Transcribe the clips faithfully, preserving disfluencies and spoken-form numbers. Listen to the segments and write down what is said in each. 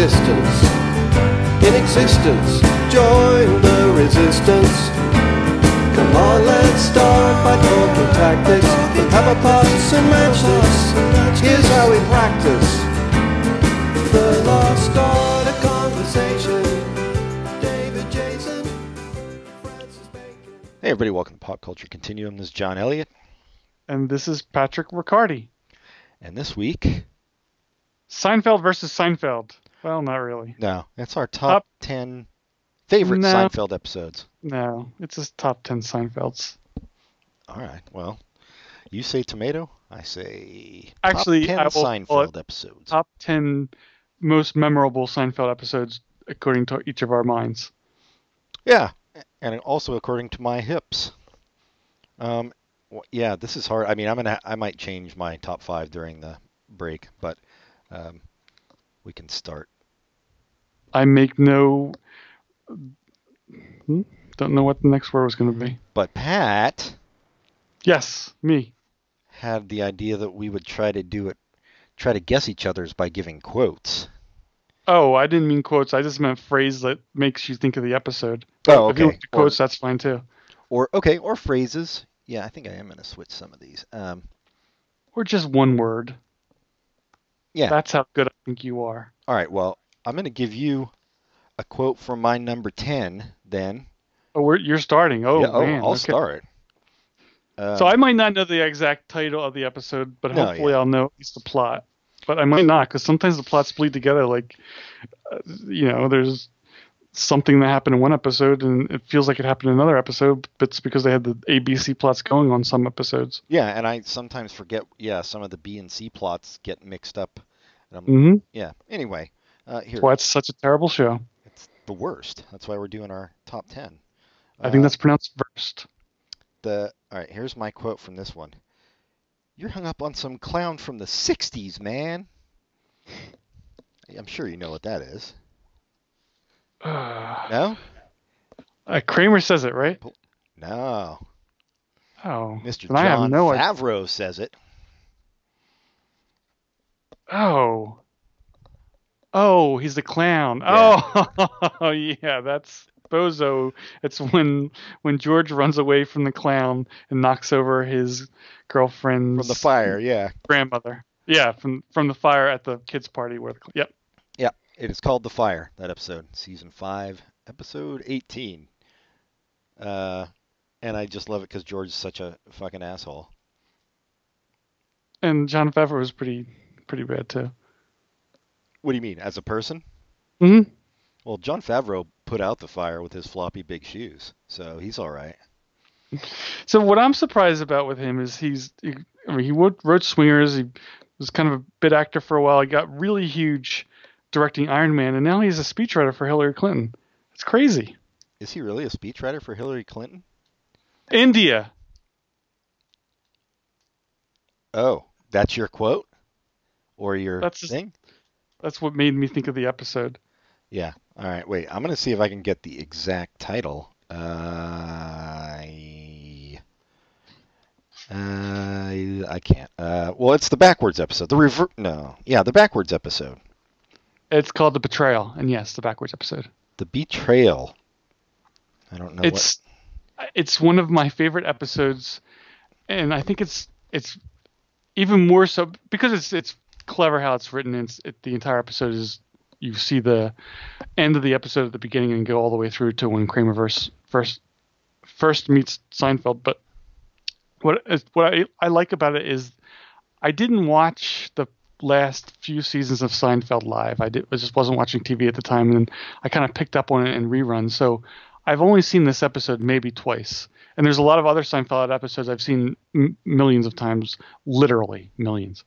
distance, in existence, join the resistance. Come on, let's start by talking tactics. We'll have a pass and match this. Here's how we practice the lost art of conversation. David Jason, Francis Bacon. Hey everybody, welcome to Pop Culture Continuum. This is John Elliott. And this is Patrick Riccardi. And this week, Seinfeld versus Seinfeld. Well, not really. No, that's our top, top ten favorite no, Seinfeld episodes. No, it's just top ten Seinfelds. All right. Well, you say tomato, I say actually top ten Seinfeld episodes. Top ten most memorable Seinfeld episodes according to each of our minds. Yeah, and also according to my hips. Um, well, yeah, this is hard. I mean, I'm gonna I might change my top five during the break, but. Um, we can start. I make no... Don't know what the next word was going to be. But Pat... Yes, me. ...had the idea that we would try to do it... Try to guess each other's by giving quotes. Oh, I didn't mean quotes. I just meant phrase that makes you think of the episode. But oh, okay. If you want to quotes, or, that's fine too. Or, okay, or phrases. Yeah, I think I am going to switch some of these. Um, or just one word. Yeah. That's how good I think you are. All right. Well, I'm going to give you a quote from my number ten then. Oh, we're, you're starting. Oh, yeah, man. I'll, I'll okay. start. Um, so I might not know the exact title of the episode, but no, hopefully yeah. I'll know at least the plot. But I might not, because sometimes the plots bleed together. Like, uh, you know, there's something that happened in one episode and it feels like it happened in another episode, but it's because they had the A, B, C plots going on some episodes. Yeah, and I sometimes forget, yeah, some of the B and C plots get mixed up. And I'm, mm-hmm. Yeah, anyway. Uh, here. That's why it's such a terrible show. It's the worst. That's why we're doing our top ten. I uh, think that's pronounced verst. The, all right, here's my quote from this one. You're hung up on some clown from the sixties, man. I'm sure you know what that is. Uh, no? Uh, Kramer says it, right? No. Oh. Mister Jon no Favreau I... says it. Oh. Oh, he's the clown. Yeah. Oh, yeah, that's Bozo. It's when when George runs away from the clown and knocks over his girlfriend's... From the fire, yeah. Grandmother. Yeah, from, from the fire at the kids' party. Where the Yep. It is called The Fire, that episode, season five, episode eighteen. Uh, and I just love it because George is such a fucking asshole. And Jon Favreau was pretty pretty bad, too. What do you mean, as a person? Mm-hmm. Well, Jon Favreau put out the fire with his floppy big shoes, so he's all right. So what I'm surprised about with him is he's... He, I mean, he wrote Swingers. He was kind of a bit actor for a while. He got really huge... directing Iron Man, and now he's a speechwriter for Hillary Clinton. It's crazy. Is he really a speechwriter for Hillary Clinton? India. Oh, that's your quote? Or your that's just, thing? That's what made me think of the episode. Yeah. All right, wait. I'm going to see if I can get the exact title. Uh, I, uh, I can't. Uh, well, it's the backwards episode. The rever- No. Yeah, the backwards episode. It's called The Betrayal, and yes, the backwards episode. The Betrayal. I don't know it's, what... It's one of my favorite episodes, and I think it's it's even more so... Because it's it's clever how it's written, and it, the entire episode is... You see the end of the episode at the beginning and go all the way through to when Kramer verse, first, first meets Seinfeld. But what, what I, I like about it is I didn't watch the... last few seasons of Seinfeld live. I, did, I just wasn't watching T V at the time, and I kind of picked up on it in reruns. So I've only seen this episode maybe twice. And there's a lot of other Seinfeld episodes I've seen m- millions of times, literally millions.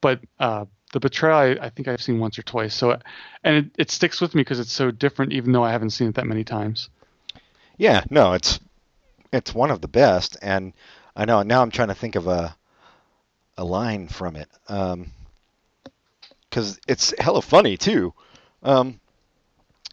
But uh, The Betrayal, I, I think I've seen once or twice. So, and it, it sticks with me because it's so different, even though I haven't seen it that many times. Yeah, no, it's it's one of the best. And I know now I'm trying to think of a a line from it. Um, Because it's hella funny too. Um,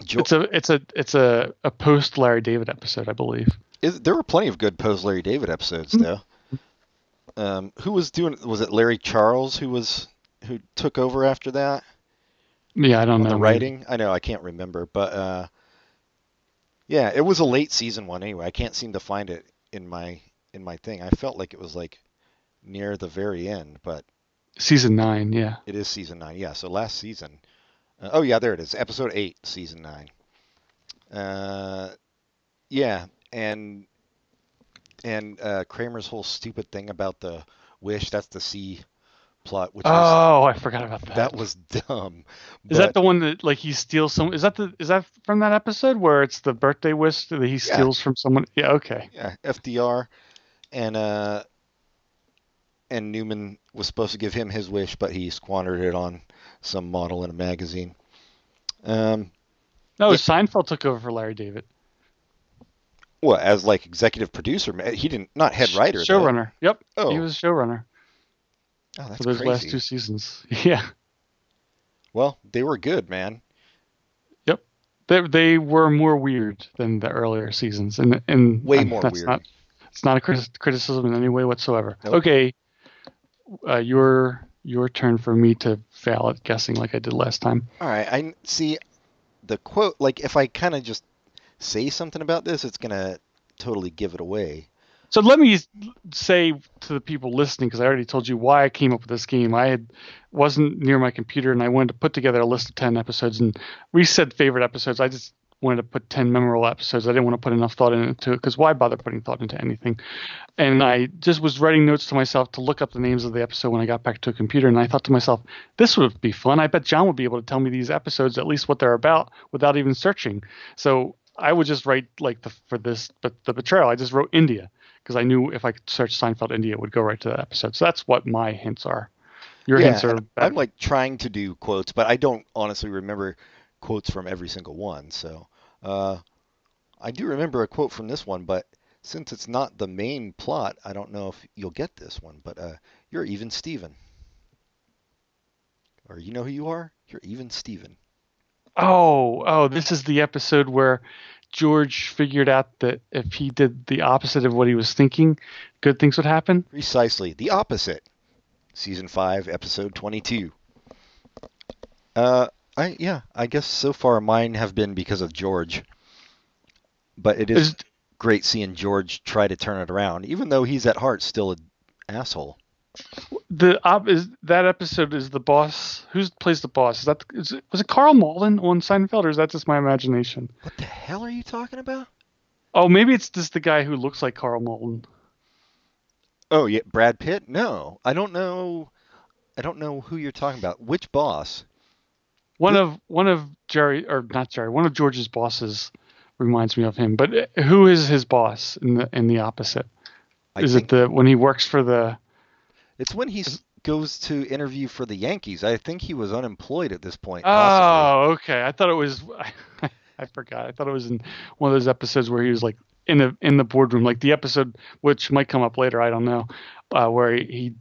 jo- it's a it's a it's a, a post Larry David episode, I believe. Is, there were plenty of good post Larry David episodes though. Mm-hmm. Um, who was doing? Was it Larry Charles who was who took over after that? Yeah, I don't know. The writing? I know, I can't remember. But, uh, yeah, it was a late season one anyway. I can't seem to find it in my in my thing. I felt like it was, like, near the very end, but... Season nine, yeah. It is season nine, yeah. So last season... Uh, oh, yeah, there it is. Episode eight, season nine. Uh, yeah, and... And uh, Kramer's whole stupid thing about the wish, that's the C plot. Which oh, was, I forgot about that. That was dumb. Is that the one that, like, he steals some? Is that the is that from that episode where it's the birthday wish that he steals yeah. from someone? Yeah, okay. Yeah, F D R and uh, and Newman was supposed to give him his wish, but he squandered it on some model in a magazine. Um, no, yeah. Seinfeld took over for Larry David. Well, as like executive producer, he didn't not head writer. Showrunner. Though. Yep. Oh. He was showrunner. Oh, that's for those crazy. Last two seasons. Yeah. Well, they were good, man. Yep. They they were more weird than the earlier seasons, and and way more that's weird. Not, it's not a criticism in any way whatsoever. Nope. Okay. Uh, your your turn for me to fail at guessing like I did last time. All right. I see the quote. Like if I kind of just. Say something about this, it's going to totally give it away. So let me say to the people listening, because I already told you why I came up with this game. I had, wasn't near my computer, and I wanted to put together a list of ten episodes. And we said favorite episodes. I just wanted to put ten memorable episodes. I didn't want to put enough thought into it, because why bother putting thought into anything? And I just was writing notes to myself to look up the names of the episode when I got back to a computer. And I thought to myself, this would be fun. I bet John would be able to tell me these episodes, at least what they're about, without even searching. So I would just write like the, for this, but the betrayal, I just wrote India because I knew if I could search Seinfeld India, it would go right to that episode. So that's what my hints are. Your yeah, hints are. I'm like trying to do quotes, but I don't honestly remember quotes from every single one. So uh, I do remember a quote from this one, but since it's not the main plot, I don't know if you'll get this one, but uh, you're even Steven. Or you know who you are? You're even Steven. Oh, oh, this is the episode where George figured out that if he did the opposite of what he was thinking, good things would happen. Precisely. The opposite. Season five, episode twenty-two. Uh, I yeah, I guess so far mine have been because of George. But it is, is great seeing George try to turn it around, even though he's at heart still an asshole. The uh, is that episode is the boss who plays the boss? Is that is it, was it Carl Malden on Seinfeld, or is that just my imagination? What the hell are you talking about? Oh, maybe it's just the guy who looks like Carl Malden. Oh yeah, Brad Pitt? No, I don't know. I don't know who you're talking about. Which boss? One who? of one of Jerry or not Jerry. One of George's bosses reminds me of him. But who is his boss in the in the opposite? I is think... it the when he works for the? It's when he goes to interview for the Yankees. I think he was unemployed at this point. Possibly. Oh, okay. I thought it was I, – I forgot. I thought it was in one of those episodes where he was like in the in the boardroom, like the episode which might come up later. I don't know, uh, where he, he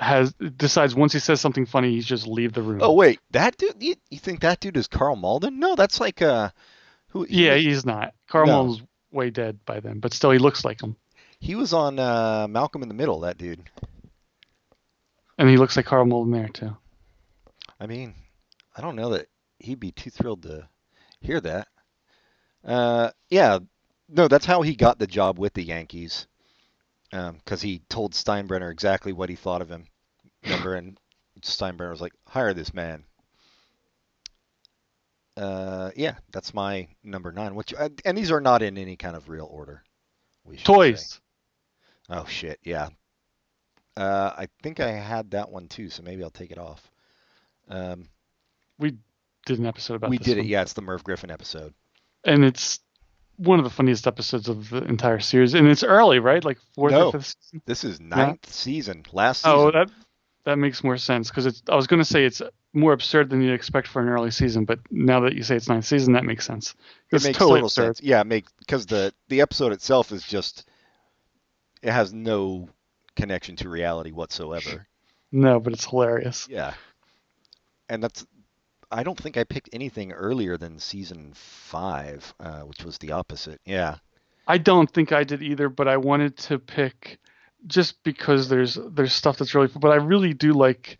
has decides once he says something funny, he's just leave the room. Oh, wait. That dude – you think that dude is Carl Malden? No, that's like uh, – who? He yeah, was, he's not. Carl no. Malden's way dead by then, but still he looks like him. He was on uh, Malcolm in the Middle, that dude. And he looks like Carl Malden there, too. I mean, I don't know that he'd be too thrilled to hear that. Uh, yeah, no, that's how he got the job with the Yankees. Because um, he told Steinbrenner exactly what he thought of him. Remember, and Steinbrenner was like, hire this man. Uh, yeah, that's my number nine. Which, and these are not in any kind of real order. We Toys. Say. Oh, shit, yeah. Uh, I think I had that one too, so maybe I'll take it off. Um, we did an episode about. We this did one. it, yeah. It's the Merv Griffin episode, and it's one of the funniest episodes of the entire series. And it's early, right? Like fourth no, or fifth season. This is ninth yeah. season, last season. Oh, that that makes more sense because it's. I was going to say it's more absurd than you'd expect for an early season, but now that you say it's ninth season, that makes sense. It's it makes totally total absurd. sense. Yeah, make because the the episode itself is just it has no. connection to reality whatsoever. No, but it's hilarious. Yeah. And that's I don't think I picked anything earlier than season five, uh, which was the opposite. Yeah. I don't think I did either, but I wanted to pick just because there's there's stuff that's really but I really do like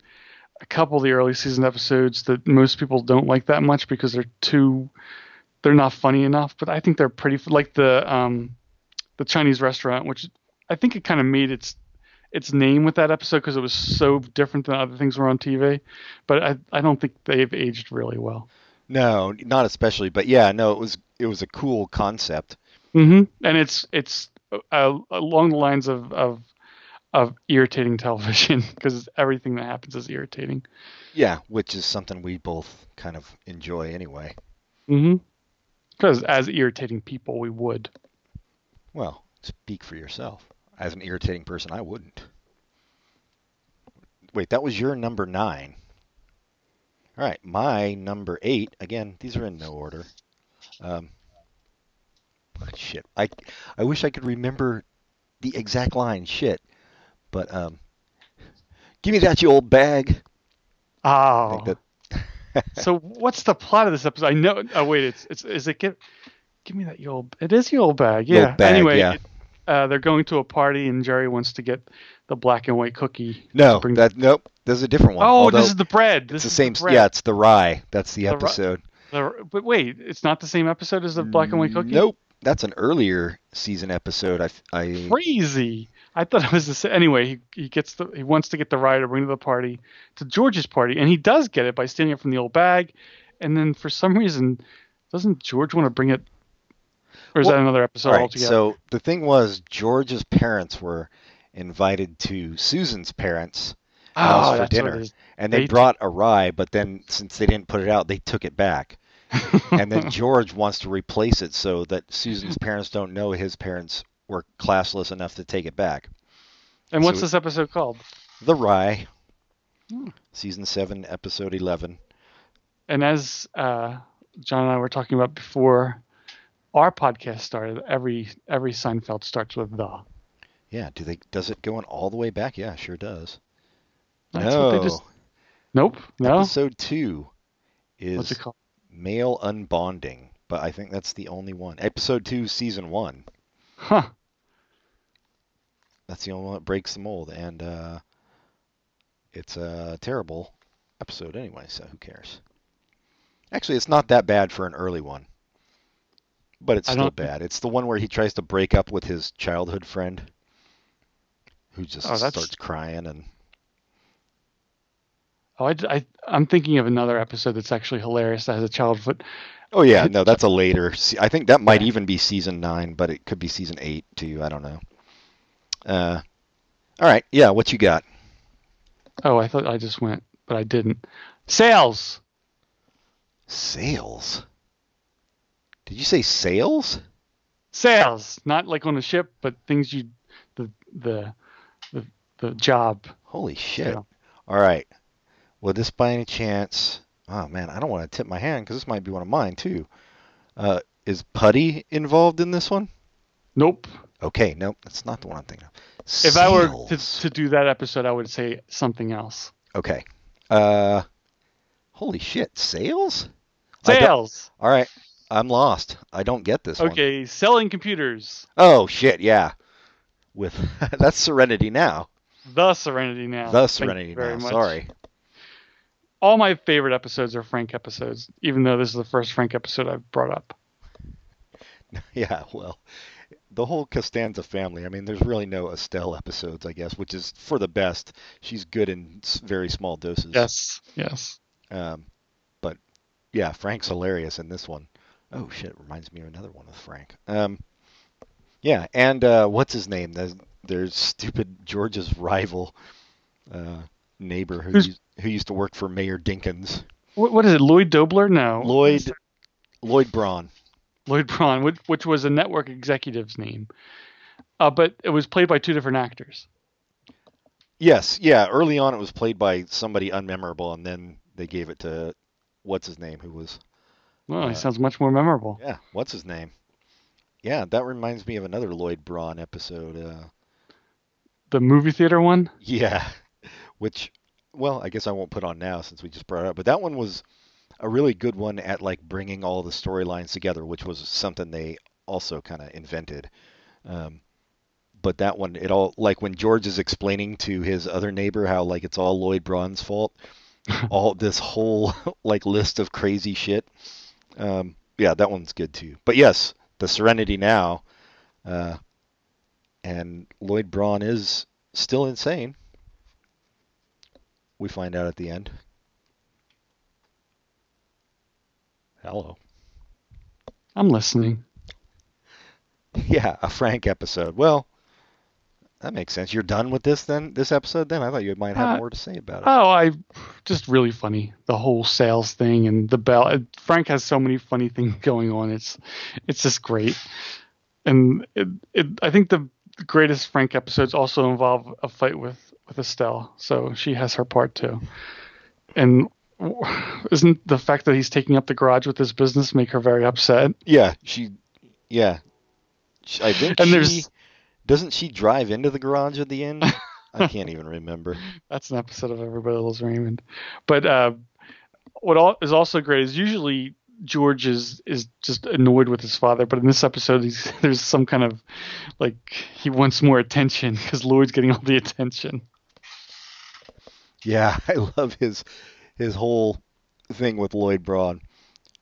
a couple of the early season episodes that most people don't like that much because they're too, they're not funny enough, but I think they're pretty, like the, um, the Chinese restaurant, which I think it kind of made its, its name with that episode because it was so different than other things were on T V, but I, I don't think they've aged really well. No, not especially, but yeah, no, it was, it was a cool concept. Mm-hmm. And it's, it's uh, along the lines of, of, of irritating television because everything that happens is irritating. Yeah. Which is something we both kind of enjoy anyway. Mm-hmm. Because as irritating people, we would. Well, speak for yourself. As an irritating person, I wouldn't. Wait, that was your number nine. All right, my number eight. Again, these are in no order. Um, shit, I I wish I could remember the exact line. Shit, but um, give me that, you old bag. Oh. So what's the plot of this episode? I know. Oh wait, it's it's is it give give me that, you old. It is you old bag. Yeah. Old bag, anyway. Yeah. It, Uh, they're going to a party, and Jerry wants to get the black and white cookie. No, that nope. There's a different one. Oh, although this is the bread. This it's the is same. The bread. Yeah, it's the rye. That's the, the episode. Ri- the, but wait, it's not the same episode as the black and white cookie. Nope, that's an earlier season episode. I, I crazy. I thought it was the same. Anyway, he he gets the he wants to get the rye to bring to the party, to George's party, and he does get it by stealing it from the old bag. And then for some reason, doesn't George want to bring it? Or is well, that another episode right, altogether? So the thing was, George's parents were invited to Susan's parents' house oh, for dinner. And they, they brought a rye, but then since they didn't put it out, they took it back. And then George wants to replace it so that Susan's parents don't know his parents were classless enough to take it back. And so what's this episode called? The Rye. Hmm. Season seven, episode eleven. And as uh, John and I were talking about before our podcast started, every every Seinfeld starts with the. Yeah, do they? Does it go on all the way back? Yeah, sure does. That's no. What they just, nope. No. Episode two is male unbonding, but I think that's the only one. Episode two, season one. Huh. That's the only one that breaks the mold, and uh, it's a terrible episode anyway. So who cares? Actually, it's not that bad for an early one. But it's still bad. It's the one where he tries to break up with his childhood friend who just oh, starts crying. And Oh, I, I, I'm thinking of another episode that's actually hilarious that has a childhood. Oh, yeah. No, that's a later. I think that might yeah. even be season nine, but it could be season eight, too. I don't know. Uh, all right. Yeah, what you got? Oh, I thought I just went, but I didn't. Sales. Sales? Did you say sales? Sales, not like on a ship, but things you, the the the, the job. Holy shit! Yeah. All right. Well, this by any chance? Oh man, I don't want to tip my hand because this might be one of mine too. Uh, is Putty involved in this one? Nope. Okay, nope. That's not the one I'm thinking of. Sales. If I were to, to do that episode, I would say something else. Okay. Uh, holy shit! Sales? Sales. All right. I'm lost. I don't get this okay, one. Okay, selling computers. Oh, shit, yeah. With That's Serenity Now. The Serenity Now. The Serenity Now, much. Sorry. All my favorite episodes are Frank episodes, even though this is the first Frank episode I've brought up. Yeah, well, the whole Costanza family, I mean, there's really no Estelle episodes, I guess, which is for the best. She's good in very small doses. Yes, yes. Um, but, yeah, Frank's hilarious in this one. Oh, shit, it reminds me of another one with Frank. Um, yeah, and uh, what's his name? There's, there's stupid George's rival uh, neighbor who used, who used to work for Mayor Dinkins. What, what is it, Lloyd Dobler? No. Lloyd Lloyd Braun. Lloyd Braun, which, which was a network executive's name. Uh, but it was played by two different actors. Yes, yeah. Early on it was played by somebody unmemorable, and then they gave it to what's his name, who was... Well, he uh, sounds much more memorable. Yeah, what's his name? Yeah, that reminds me of another Lloyd Braun episode. Uh, the movie theater one? Yeah, which, well, I guess I won't put on now since we just brought it up. But that one was a really good one at, like, bringing all the storylines together, which was something they also kind of invented. Um, but that one, it all, like, when George is explaining to his other neighbor how, like, it's all Lloyd Braun's fault, all this whole like list of crazy shit. Um, yeah, that one's good too. But yes, the Serenity now, uh, and Lloyd Braun is still insane. We find out at the end. Hello. I'm listening. Yeah, a Frank episode. Well, that makes sense. You're done with this then? This episode then? I thought you might have uh, more to say about it. Oh, I just really funny. The whole sales thing and the bell. Frank has so many funny things going on. It's it's just great. And it, it, I think the greatest Frank episodes also involve a fight with, with Estelle. So she has her part too. And isn't the fact that he's taking up the garage with his business make her very upset? Yeah, she yeah. I think and she, there's doesn't she drive into the garage at the end? I can't even remember. That's an episode of Everybody Loves Raymond. But uh, what all, is also great is usually George is, is just annoyed with his father, but in this episode he's, there's some kind of like he wants more attention because Lloyd's getting all the attention. Yeah, I love his his whole thing with Lloyd Braun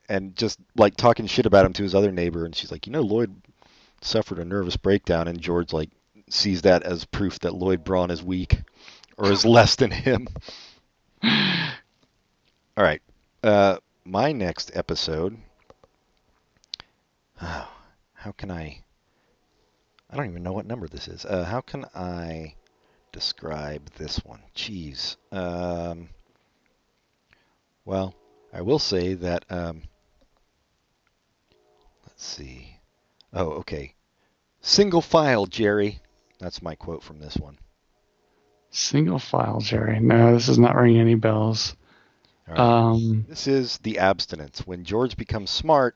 and just like talking shit about him to his other neighbor, and she's like, you know, Lloyd suffered a nervous breakdown, and George like sees that as proof that Lloyd Braun is weak or is less than him. All right. Uh, my next episode. Oh, how can I, I don't even know what number this is. Uh, how can I describe this one? Jeez. Um, well, I will say that, um, let's see. Oh, okay. Single file, Jerry. That's my quote from this one. Single file, Jerry. No, this is not ringing any bells. Right. Um, this is The Abstinence. When George becomes smart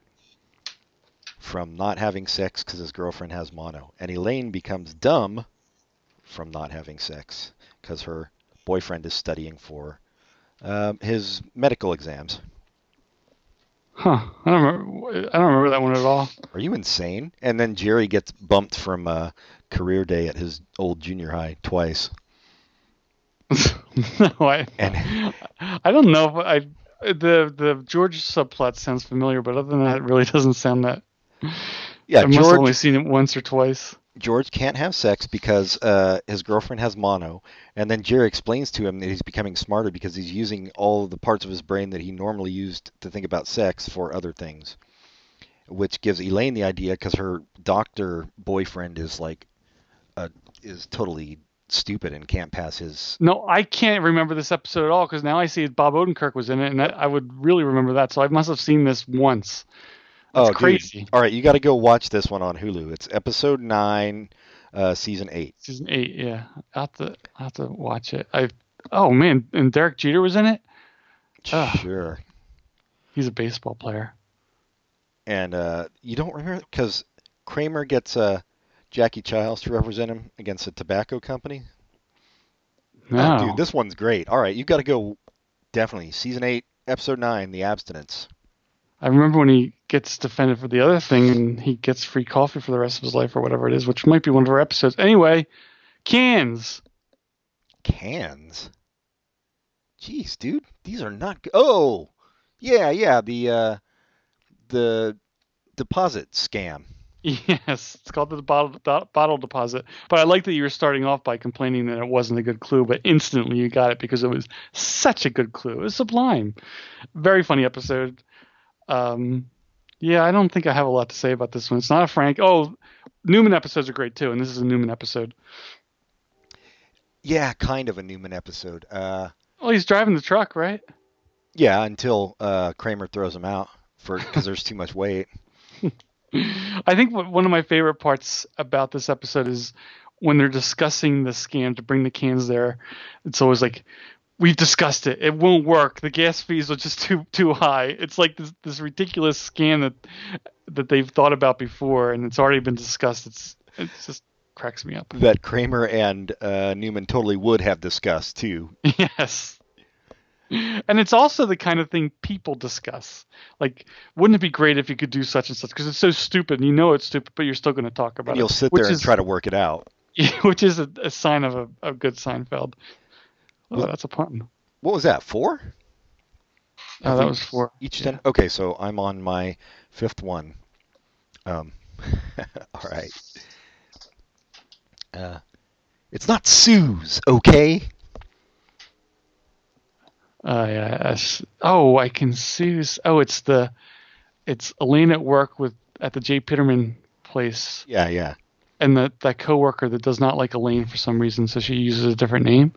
from not having sex because his girlfriend has mono. And Elaine becomes dumb from not having sex because her boyfriend is studying for um, his medical exams. Huh. I don't remember. I don't remember that one at all. Are you insane? And then Jerry gets bumped from uh, career day at his old junior high twice. no, I. And, I don't know. If I the the George subplot sounds familiar, but other than that, it really doesn't sound that. Yeah, I George, must have only seen it once or twice. George can't have sex because uh, his girlfriend has mono, and then Jerry explains to him that he's becoming smarter because he's using all the parts of his brain that he normally used to think about sex for other things, which gives Elaine the idea because her doctor boyfriend is like uh, is totally stupid and can't pass his... No, I can't remember this episode at all because now I see Bob Odenkirk was in it, and I, I would really remember that, so I must have seen this once. That's oh, crazy. Dude. All right, you got to go watch this one on Hulu. It's episode nine, uh, season eight. Season eight, yeah. I'll have to, I'll have to watch it. I Oh, man, and Derek Jeter was in it? Sure. Oh, he's a baseball player. And uh, you don't remember because Kramer gets uh, Jackie Chiles to represent him against a tobacco company? No. Oh, dude, this one's great. All right, you got to go definitely. Season eight, episode nine, The Abstinence. I remember when he gets defended for the other thing and he gets free coffee for the rest of his life or whatever it is, which might be one of our episodes. Anyway, cans. Cans? Jeez, dude. These are not good. Oh, yeah, yeah. The uh, the deposit scam. Yes, it's called the bottle, the bottle deposit. But I like that you were starting off by complaining that it wasn't a good clue, but instantly you got it because it was such a good clue. It was sublime. Very funny episode. Um, yeah, I don't think I have a lot to say about this one. It's not a Frank. Oh, Newman episodes are great too. And this is a Newman episode. Yeah. Kind of a Newman episode. Uh, well, he's driving the truck, right? Yeah. Until, uh, Kramer throws him out for, cause there's too much weight. I think what, one of my favorite parts about this episode is when they're discussing the scam to bring the cans there. It's always like, we've discussed it. It won't work. The gas fees are just too too high. It's like this, this ridiculous scam that that they've thought about before, and it's already been discussed. It's it just cracks me up. That Kramer and uh, Newman totally would have discussed too. Yes, and it's also the kind of thing people discuss. Like, wouldn't it be great if you could do such and such? Because it's so stupid, and you know it's stupid, but you're still going to talk about and it. You'll sit there and is, try to work it out, which is a, a sign of a, a good Seinfeld. Oh, that's a pun. What was that, four? Oh, that was four. Each ten. Yeah. Okay, so I'm on my fifth one. Um, all right. Uh, it's not Sue's, okay? Uh, yeah. Oh, I can see. Oh, it's the, it's Elaine at work with at the J. Peterman place. Yeah, yeah. And the, that coworker that does not like Elaine for some reason, so she uses a different name.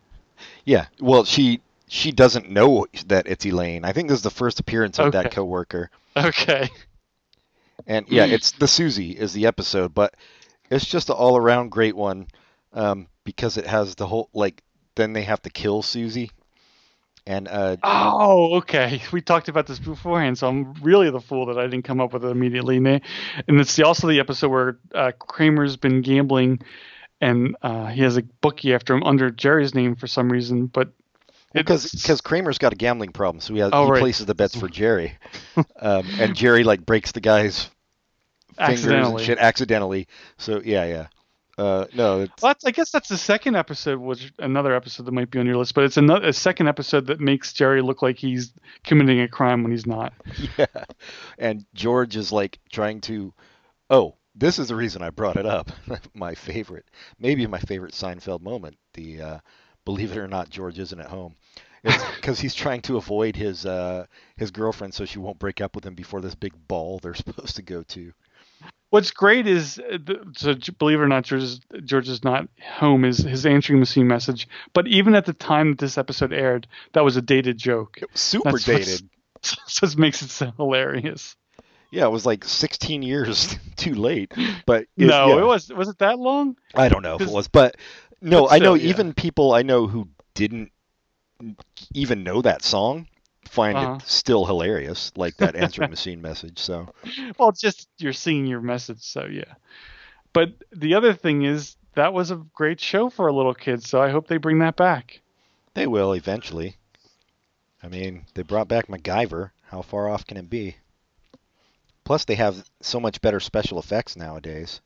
Yeah. Well, she she doesn't know that it's Elaine. I think this is the first appearance of okay. that coworker. Okay. And yeah, it's the Susie is the episode, but it's just an all around great one um, because it has the whole like. Then they have to kill Susie. And, uh, oh, okay. We talked about this beforehand, so I'm really the fool that I didn't come up with it immediately. And it's also the episode where uh, Kramer's been gambling, and uh, he has a bookie after him under Jerry's name for some reason. But because because Kramer's got a gambling problem, so he, has, oh, he right. places the bets for Jerry, um, and Jerry like breaks the guy's fingers and shit accidentally. So yeah, yeah. Uh, no, it's... Well, that's, I guess that's the second episode, which another episode that might be on your list, but it's another a second episode that makes Jerry look like he's committing a crime when he's not. Yeah, and George is like trying to. Oh, this is the reason I brought it up. My favorite, maybe my favorite Seinfeld moment. The uh, believe it or not, George isn't at home. It's because he's trying to avoid his uh, his girlfriend so she won't break up with him before this big ball they're supposed to go to. What's great is, so believe it or not, George, George is not home, is his answering machine message. But even at the time that this episode aired, that was a dated joke. It was super That's dated. So it makes it so hilarious. Yeah, it was like sixteen years too late. But it, No, yeah. it was, was it that long? I don't know if it was. But no, but still, I know yeah. even people I know who didn't even know that song. find uh-huh. it still hilarious, like that answering machine message. So well, it's just you're singing your message, so yeah. But the other thing is that was a great show for a little kid, so I hope they bring that back. They will eventually. I mean, they brought back MacGyver. How far off can it be? Plus they have so much better special effects nowadays.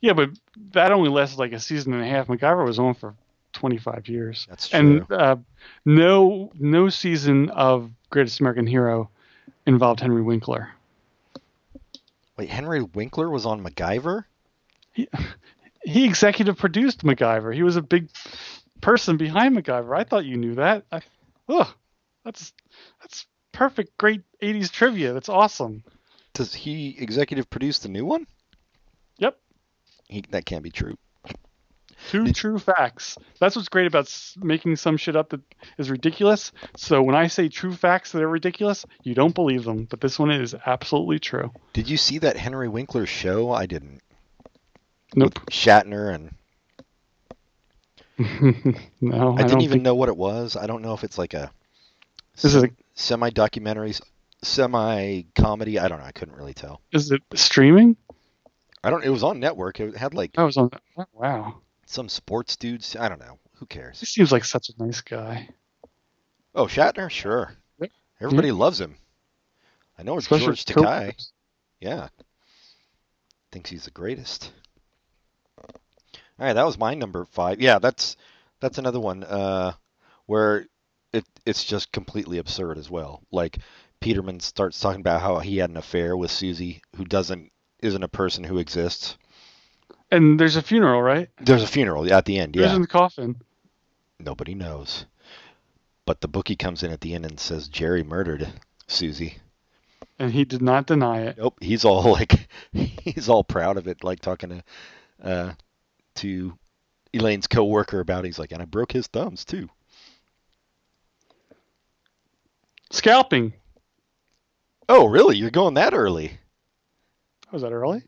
Yeah, but that only lasted like a season and a half. MacGyver was on for twenty-five years. That's true. And uh, no no season of Greatest American Hero involved Henry Winkler. Wait, Henry Winkler was on MacGyver? He, he executive produced MacGyver. He was a big person behind MacGyver. I thought you knew that. I, ugh, that's that's perfect, great eighties trivia. That's awesome. Does he executive produce the new one? Yep. He, that can't be true. Two true facts. That's what's great about making some shit up that is ridiculous. So when I say true facts that are ridiculous, you don't believe them. But this one is absolutely true. Did you see that Henry Winkler show? I didn't. Nope. With Shatner and... no, I, I didn't don't even think... know what it was. I don't know if it's like a, this se- is a... semi-documentary, semi-comedy. I don't know. I couldn't really tell. Is it streaming? I don't. It was on network. It had like... I was on... Wow. Some sports dudes. I don't know. Who cares? He seems like such a nice guy. Oh, Shatner? Sure. Yep. Everybody yep. loves him. I know it's George Takei. T- yeah. Thinks he's the greatest. All right, that was my number five. Yeah, that's that's another one uh, where it it's just completely absurd as well. Like, Peterman starts talking about how he had an affair with Susie, who doesn't isn't a person who exists. And there's a funeral, right? There's a funeral at the end, yeah. Who's in the coffin? Nobody knows. But the bookie comes in at the end and says Jerry murdered Susie. And he did not deny it. Nope. He's all like, he's all proud of it, like talking to uh, to Elaine's coworker about it. He's like, and I broke his thumbs too. Scalping. Oh, really? You're going that early? Was that early?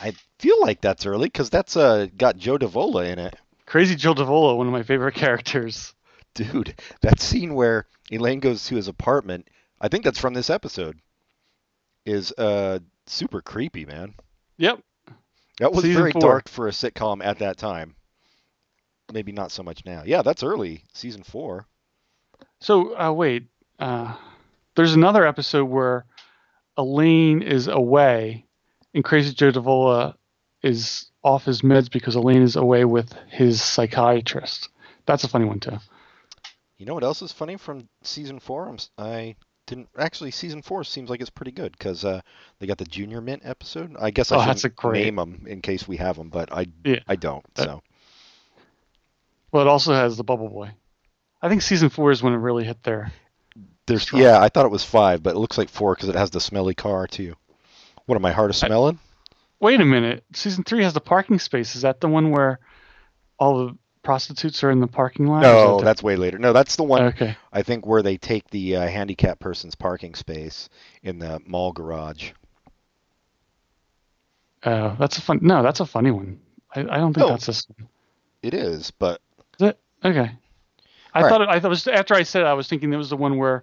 I feel like that's early because that's uh, got Joe DiVola in it. Crazy Joe DiVola, one of my favorite characters. Dude, that scene where Elaine goes to his apartment, I think that's from this episode, is uh, super creepy, man. Yep. That was season very four. Dark for a sitcom at that time. Maybe not so much now. Yeah, that's early, season four. So, uh, wait. Uh, there's another episode where Elaine is away. And Crazy Joe DiVola is off his meds because Elaine is away with his psychiatrist. That's a funny one, too. You know what else is funny from season four? I'm, I didn't actually. Season four seems like it's pretty good because uh, they got the Junior Mint episode. I guess oh, I shouldn't great... name them in case we have them, but I yeah. I don't. That... So. Well, it also has the Bubble Boy. I think season four is when it really hit there. There's strong. Yeah, I thought it was five, but it looks like four because it has the smelly car too. What am I hard of smelling? I, wait a minute. Season three has the parking space. Is that the one where all the prostitutes are in the parking lot? No, that that's different? Way later. No, that's the one. Okay. I think where they take the uh, handicapped person's parking space in the mall garage. Oh, uh, that's a fun. No, that's a funny one. I, I don't think oh, that's this one. It is, but. Is it? Okay. I all thought right. it, I thought it was after I said it, I was thinking there was the one where.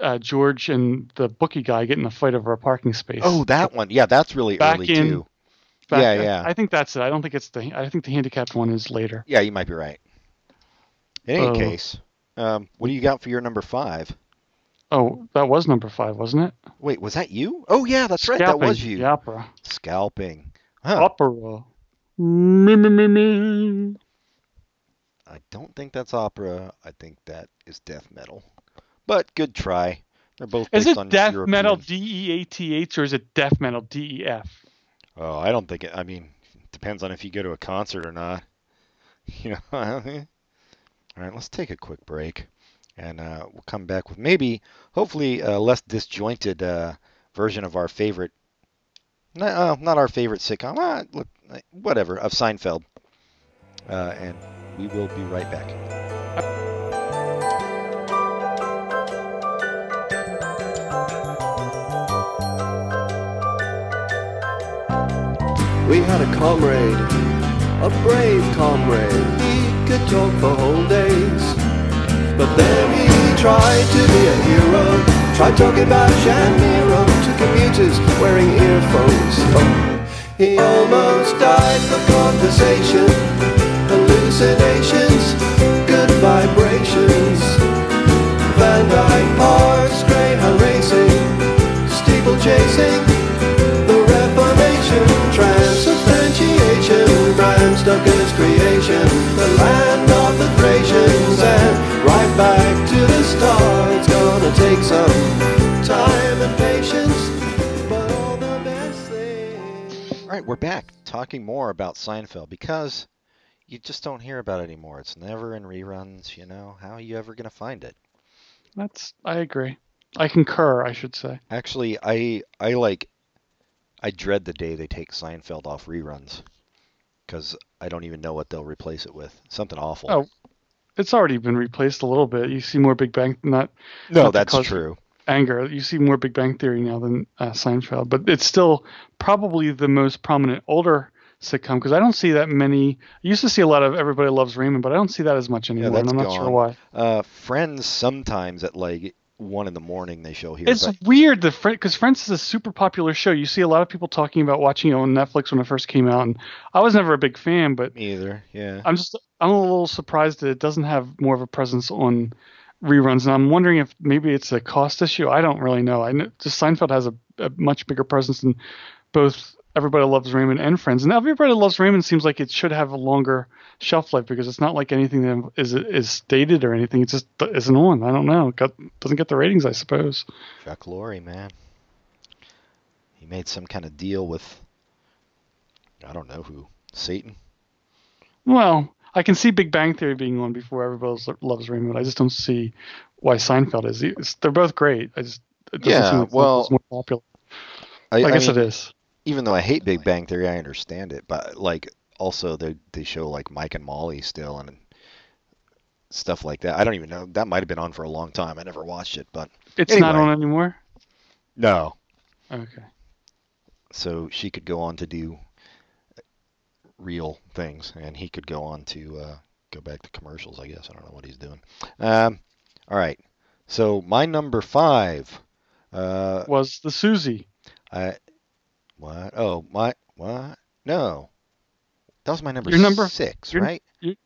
Uh, George and the bookie guy get in a fight over a parking space. Oh, that one. Yeah, that's really back early in, too. Back, yeah, yeah. I, I think that's it. I don't think it's the. I think the handicapped one is later. Yeah, you might be right. In any uh, case, um, what do you got for your number five? Oh, that was number five, wasn't it? Wait, was that you? Oh, yeah, that's Scalping. Right. That was you. Opera. Scalping. Huh. Opera. Me, me, me, me. I don't think that's opera. I think that is death metal. But good try. They're both based on European. Is it death metal D E A T H or is it death metal D E F? Oh, I don't think it. I mean, it depends on if you go to a concert or not. You know. All right, let's take a quick break, and uh, we'll come back with maybe, hopefully, a less disjointed uh, version of our favorite. No, uh, not our favorite sitcom. Ah, look, whatever of Seinfeld. Uh, and we will be right back. I- We had a comrade, a brave comrade, he could talk for whole days. But then he tried to be a hero, tried talking about Shamiro to commuters wearing earphones. Oh, he almost died for conversation, hallucinations, good vibrations. Van Dyke Parks, greyhound racing, steeplechasing. Transubstantiation, Bram Stoker's creation, the land of the Thracians, and right back to the start. It's gonna take some time and patience, but all the best things. All right, we're back talking more about Seinfeld because you just don't hear about it anymore. It's never in reruns, you know. How are you ever gonna find it? That's. I agree. I concur. I should say. Actually, I I like. I dread the day they take Seinfeld off reruns because I don't even know what they'll replace it with. Something awful. Oh, it's already been replaced a little bit. You see more Big Bang, not no, not that's true. Anger. You see more Big Bang Theory now than uh, Seinfeld, but it's still probably the most prominent older sitcom because I don't see that many. I used to see a lot of Everybody Loves Raymond, but I don't see that as much anymore. Yeah, that's and I'm not gone. Sure why. Uh, Friends sometimes at like. One in the morning they show here. It's but... weird the because Friends is a super popular show. You see a lot of people talking about watching it on Netflix when it first came out, and I was never a big fan. But me either, yeah. I'm just I'm a little surprised that it doesn't have more of a presence on reruns, and I'm wondering if maybe it's a cost issue. I don't really know. I know just Seinfeld has a, a much bigger presence than both Everybody Loves Raymond and Friends, and Everybody Loves Raymond seems like it should have a longer shelf life because it's not like anything that is is dated or anything. It just isn't on. I don't know. It got, doesn't get the ratings, I suppose. Chuck Lorre, man. He made some kind of deal with, I don't know who, Satan? Well, I can see Big Bang Theory being on before Everybody Loves Raymond. I just don't see why Seinfeld is. It's, they're both great. I just it doesn't yeah, seem like well, it's more popular. I, I guess I mean, it is. Even though I hate Big Bang Theory, I understand it. But, like, also they they show, like, Mike and Molly still and stuff like that. I don't even know. That might have been on for a long time. I never watched it. But it's anyway. Not on anymore? No. Okay. So she could go on to do real things, and he could go on to uh, go back to commercials, I guess. I don't know what he's doing. Um, all right. So my number five. Uh, was the Susie. I... What? Oh, my, what? No. That was my number, your number six, you're, right? You're,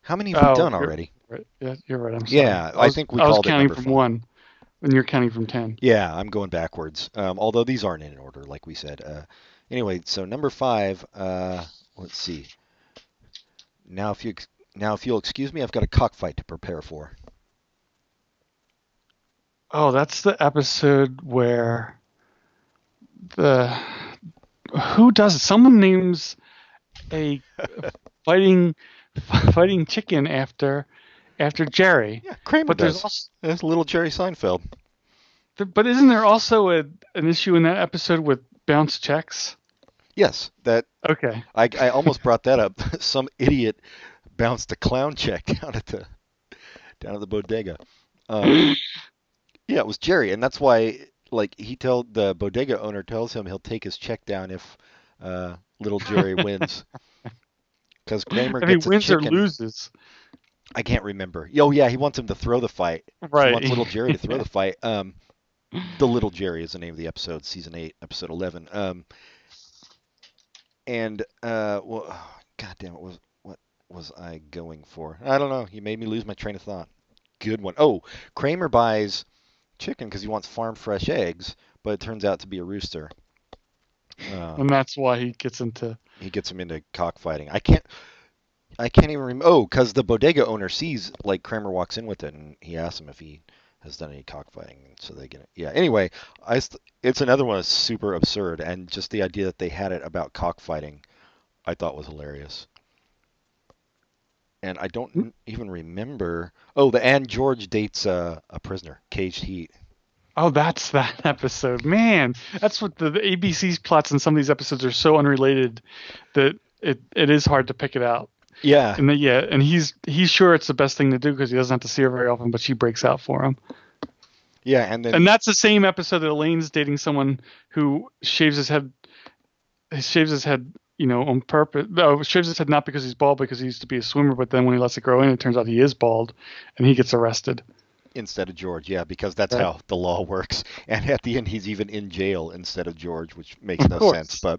how many have oh, we done already? Right. Yeah, you're right. I'm sorry. Yeah, I, was, I think we I called it number I was counting from four. One, and you're counting from ten. Yeah, I'm going backwards, um, although these aren't in order, like we said. Uh, anyway, so number five, uh, let's see. Now if, you, now, if you'll excuse me, I've got a cockfight to prepare for. Oh, that's the episode where the who does it? Someone names a fighting fighting chicken after after Jerry. Yeah, Kramer but does. There's also, there's little Jerry Seinfeld. But isn't there also a, an issue in that episode with bounce checks? Yes, that. Okay. I, I almost brought that up. Some idiot bounced a clown check down at the down at the bodega. Um, yeah, it was Jerry, and that's why. Like he told the bodega owner tells him he'll take his check down if uh, little Jerry wins, because Kramer I mean, gets a wins chicken. Or loses. I can't remember. Oh yeah, he wants him to throw the fight. Right. He wants little Jerry to throw the fight. Um, the little Jerry is the name of the episode, season eight, episode eleven. Um. And uh, well, oh, goddamn, it was what was I going for? I don't know. You made me lose my train of thought. Good one. Oh, Kramer buys chicken because he wants farm fresh eggs, but it turns out to be a rooster. Um, and that's why he gets into he gets him into cockfighting. I can't, I can't even remember. Oh, because the bodega owner sees like Kramer walks in with it, and he asks him if he has done any cockfighting, so they get it. Yeah. Anyway, I st- it's another one that's super absurd, and just the idea that they had it about cockfighting, I thought was hilarious. And I don't even remember. Oh, the and George dates uh, a prisoner, Caged Heat. Oh, that's that episode, man. That's what the, the A B C's plots in some of these episodes are so unrelated that it, it is hard to pick it out. Yeah, and the, yeah, and he's he's sure it's the best thing to do because he doesn't have to see her very often, but she breaks out for him. Yeah, and then and that's the same episode that Elaine's dating someone who shaves his head, shaves his head. You know, on purpose. No, shaves his head not because he's bald, because he used to be a swimmer. But then when he lets it grow in, it turns out he is bald, and he gets arrested instead of George. Yeah, because that's right. How the law works. And at the end, he's even in jail instead of George, which makes of no course. sense. But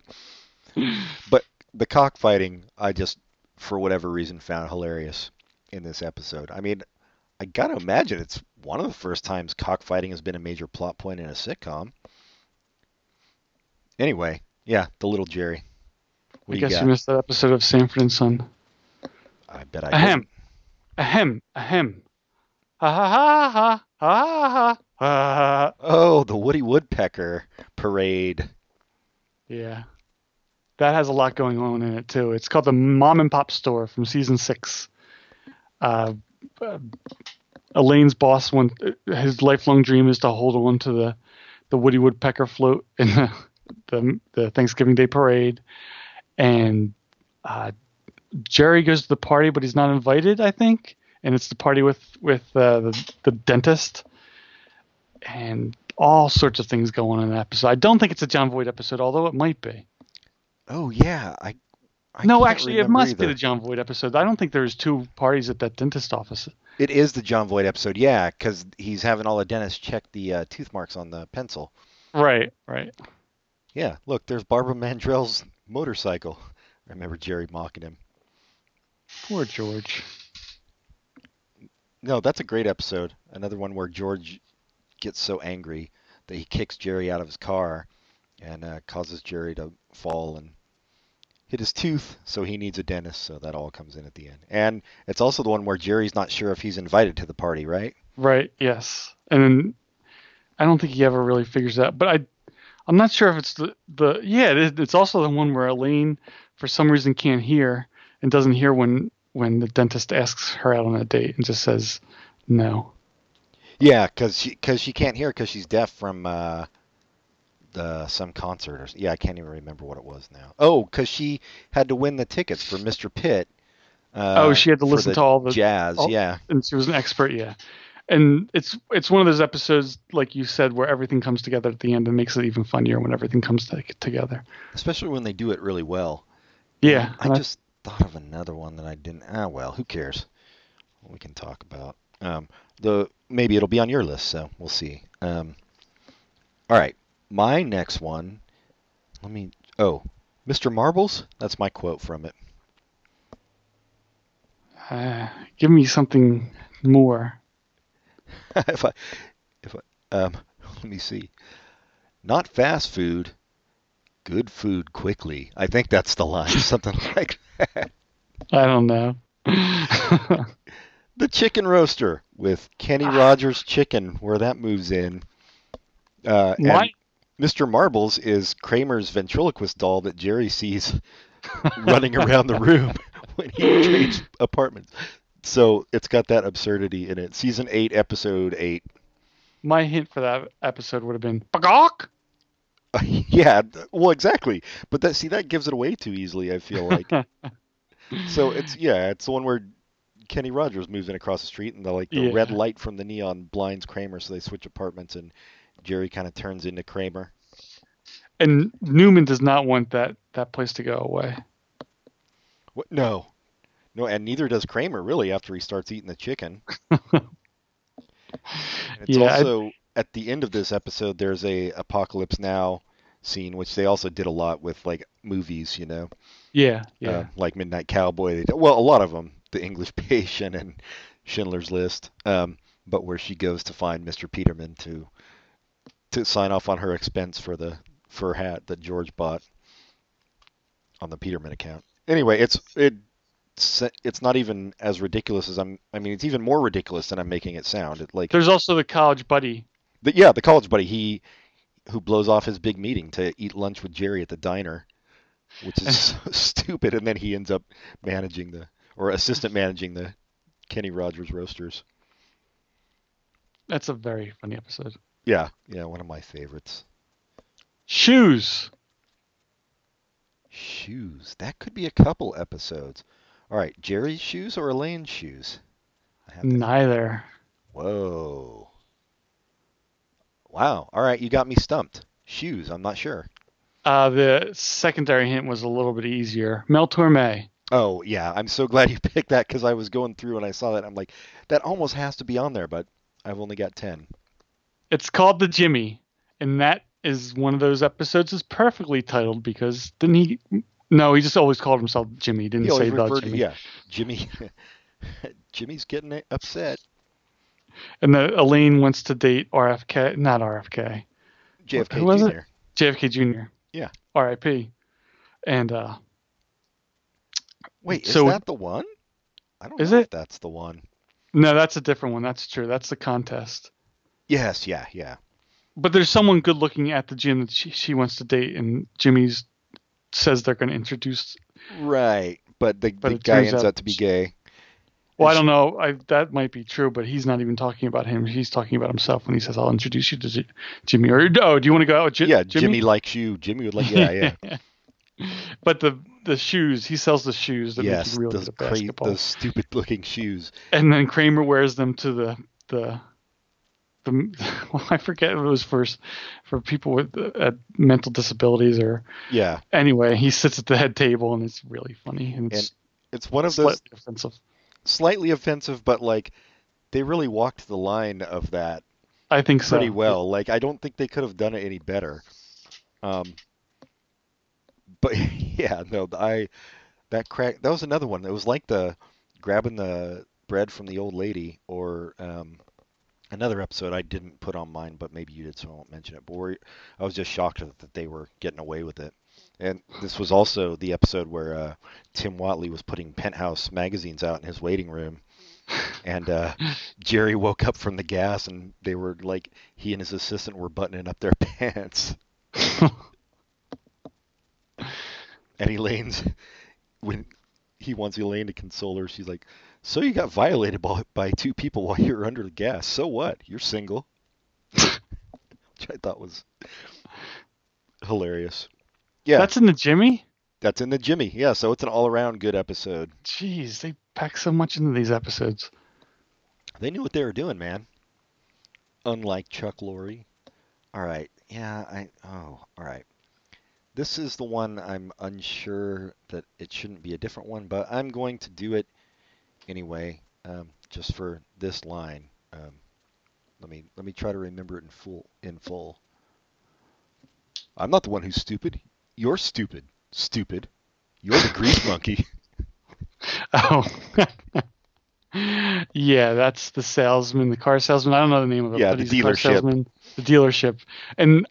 but the cockfighting, I just for whatever reason found hilarious in this episode. I mean, I gotta imagine it's one of the first times cockfighting has been a major plot point in a sitcom. Anyway, yeah, the little Jerry. I guess got? you missed that episode of Sanford and Son. I bet I did. Ahem. Ahem. Ahem. Ha ha ha ha. Ha ha ha. Oh, the Woody Woodpecker parade. Yeah. That has a lot going on in it, too. It's called the Mom and Pop Store from season six. Uh, uh, Elaine's boss, one, his lifelong dream is to hold on to the, the Woody Woodpecker float in the, the, the Thanksgiving Day parade. And uh, Jerry goes to the party, but he's not invited, I think. And it's the party with, with uh, the, the dentist. And all sorts of things go on in that episode. I don't think it's a Jon Voight episode, although it might be. Oh, yeah. I, I No, actually, it must either. be the Jon Voight episode. I don't think there's two parties at that dentist office. It is the Jon Voight episode, yeah, because he's having all the dentists check the uh, tooth marks on the pencil. Right, right. Yeah, look, there's Barbara Mandrell's motorcycle. I remember Jerry mocking him. Poor George. No, that's a great episode. Another one where George gets so angry that he kicks Jerry out of his car and uh, causes Jerry to fall and hit his tooth, so he needs a dentist, so that all comes in at the end. And it's also the one where Jerry's not sure if he's invited to the party, right? Right, yes. And I don't think he ever really figures that out, but I I'm not sure if it's the, the – yeah, it is, it's also the one where Elaine, for some reason, can't hear and doesn't hear when, when the dentist asks her out on a date and just says no. Yeah, because she, cause she can't hear because she's deaf from uh, the some concert. Or, yeah, I can't even remember what it was now. Oh, because she had to win the tickets for Mister Pitt. Uh, oh, she had to listen to all the – jazz, all, yeah. And she was an expert, yeah. And it's it's one of those episodes, like you said, where everything comes together at the end and makes it even funnier when everything comes to, together. Especially when they do it really well. Yeah. I just I... thought of another one that I didn't. Ah, well, who cares? We can talk about. Um, the maybe it'll be on your list, so we'll see. Um, all right. My next one. Let me. Oh, Mister Marbles? That's my quote from it. Uh, give me something more. if I, if I, um, let me see. Not fast food, good food quickly. I think that's the line, something like that. I don't know. The Chicken Roaster with Kenny Rogers Chicken, where that moves in. Uh, and Mister Marbles is Kramer's ventriloquist doll that Jerry sees running around the room when he trades apartments. So it's got that absurdity in it. Season eight, episode eight. My hint for that episode would have been Bagok. Uh, yeah, well, exactly. But that see, that gives it away too easily, I feel like. So it's yeah, it's the one where Kenny Rogers moves in across the street, and the like the yeah. red light from the neon blinds Kramer, so they switch apartments, and Jerry kind of turns into Kramer. And Newman does not want that, that place to go away. What? No. No, and neither does Kramer, really, after he starts eating the chicken. It's yeah, also, I... at the end of this episode, there's a Apocalypse Now scene, which they also did a lot with, like, movies, you know? Yeah, yeah. Uh, like Midnight Cowboy. They did, well, a lot of them. The English Patient and Schindler's List. Um, but where she goes to find Mister Peterman to to sign off on her expense for the fur hat that George bought on the Peterman account. Anyway, it's it it's not even as ridiculous as I'm. I mean, it's even more ridiculous than I'm making it sound. It, like there's also the college buddy. The, yeah, the college buddy he who blows off his big meeting to eat lunch with Jerry at the diner, which is so stupid. And then he ends up managing the or assistant managing the Kenny Rogers Roasters. That's a very funny episode. Yeah, yeah, one of my favorites. Shoes. Shoes. That could be a couple episodes. All right, Jerry's shoes or Elaine's shoes? I have neither. Whoa. Wow. All right, you got me stumped. Shoes, I'm not sure. Uh, the secondary hint was a little bit easier. Mel Torme. Oh, yeah. I'm so glad you picked that because I was going through and I saw that. I'm like, that almost has to be on there, but I've only got ten. It's called The Jimmy, and that is one of those episodes that's perfectly titled because didn't he – no, he just always called himself Jimmy. He didn't say about Jimmy. Yeah, Jimmy. Jimmy's getting upset. And the, Elaine wants to date R F K – not R F K. J F K Junior J F K Junior Yeah. R I P And – uh wait, is so, that the one? I don't is know it? If that's the one. No, that's a different one. That's true. That's the contest. Yes, yeah, yeah. But there's someone good looking at the gym that she, she wants to date, and Jimmy's says they're going to introduce. Right, but the, but the guy ends up to be gay. Well, I don't know. I, that might be true, but he's not even talking about him. He's talking about himself when he says, I'll introduce you to J- Jimmy. Or, oh, do you want to go out with J- yeah, Jimmy? Yeah, Jimmy likes you. Jimmy would like, yeah, yeah. But the the shoes, he sells the shoes that yes, make you real good at basketball. Those stupid looking shoes. And then Kramer wears them to the the, the well, I forget if it was for for people with uh, mental disabilities or yeah. Anyway, he sits at the head table and it's really funny and it's and it's one of slightly those offensive, slightly offensive, but like they really walked the line of that. I think pretty so. Pretty well. Yeah. Like I don't think they could have done it any better. Um. But yeah, no, I that crack that was another one. It was like the grabbing the bread from the old lady, or um, another episode I didn't put on mine, but maybe you did, so I won't mention it. But we're, I was just shocked that they were getting away with it. And this was also the episode where uh, Tim Watley was putting Penthouse magazines out in his waiting room, and uh, Jerry woke up from the gas, and they were like he and his assistant were buttoning up their pants. And Elaine's, when he wants Elaine to console her, she's like, so you got violated by, by two people while you were under the gas. So what? You're single. Which I thought was hilarious. Yeah. That's in the Jimmy? That's in the Jimmy. Yeah. So it's an all around good episode. Jeez, they pack so much into these episodes. They knew what they were doing, man. Unlike Chuck Lorre. All right. Yeah. I. Oh, all right. This is the one I'm unsure that it shouldn't be a different one, but I'm going to do it anyway, um, just for this line. Um, let me let me try to remember it in full. In full. I'm not the one who's stupid. You're stupid. Stupid. You're the grease monkey. Oh. Yeah, that's the salesman, the car salesman. I don't know the name of it. Yeah, but the he's dealership. Car salesman, the dealership. And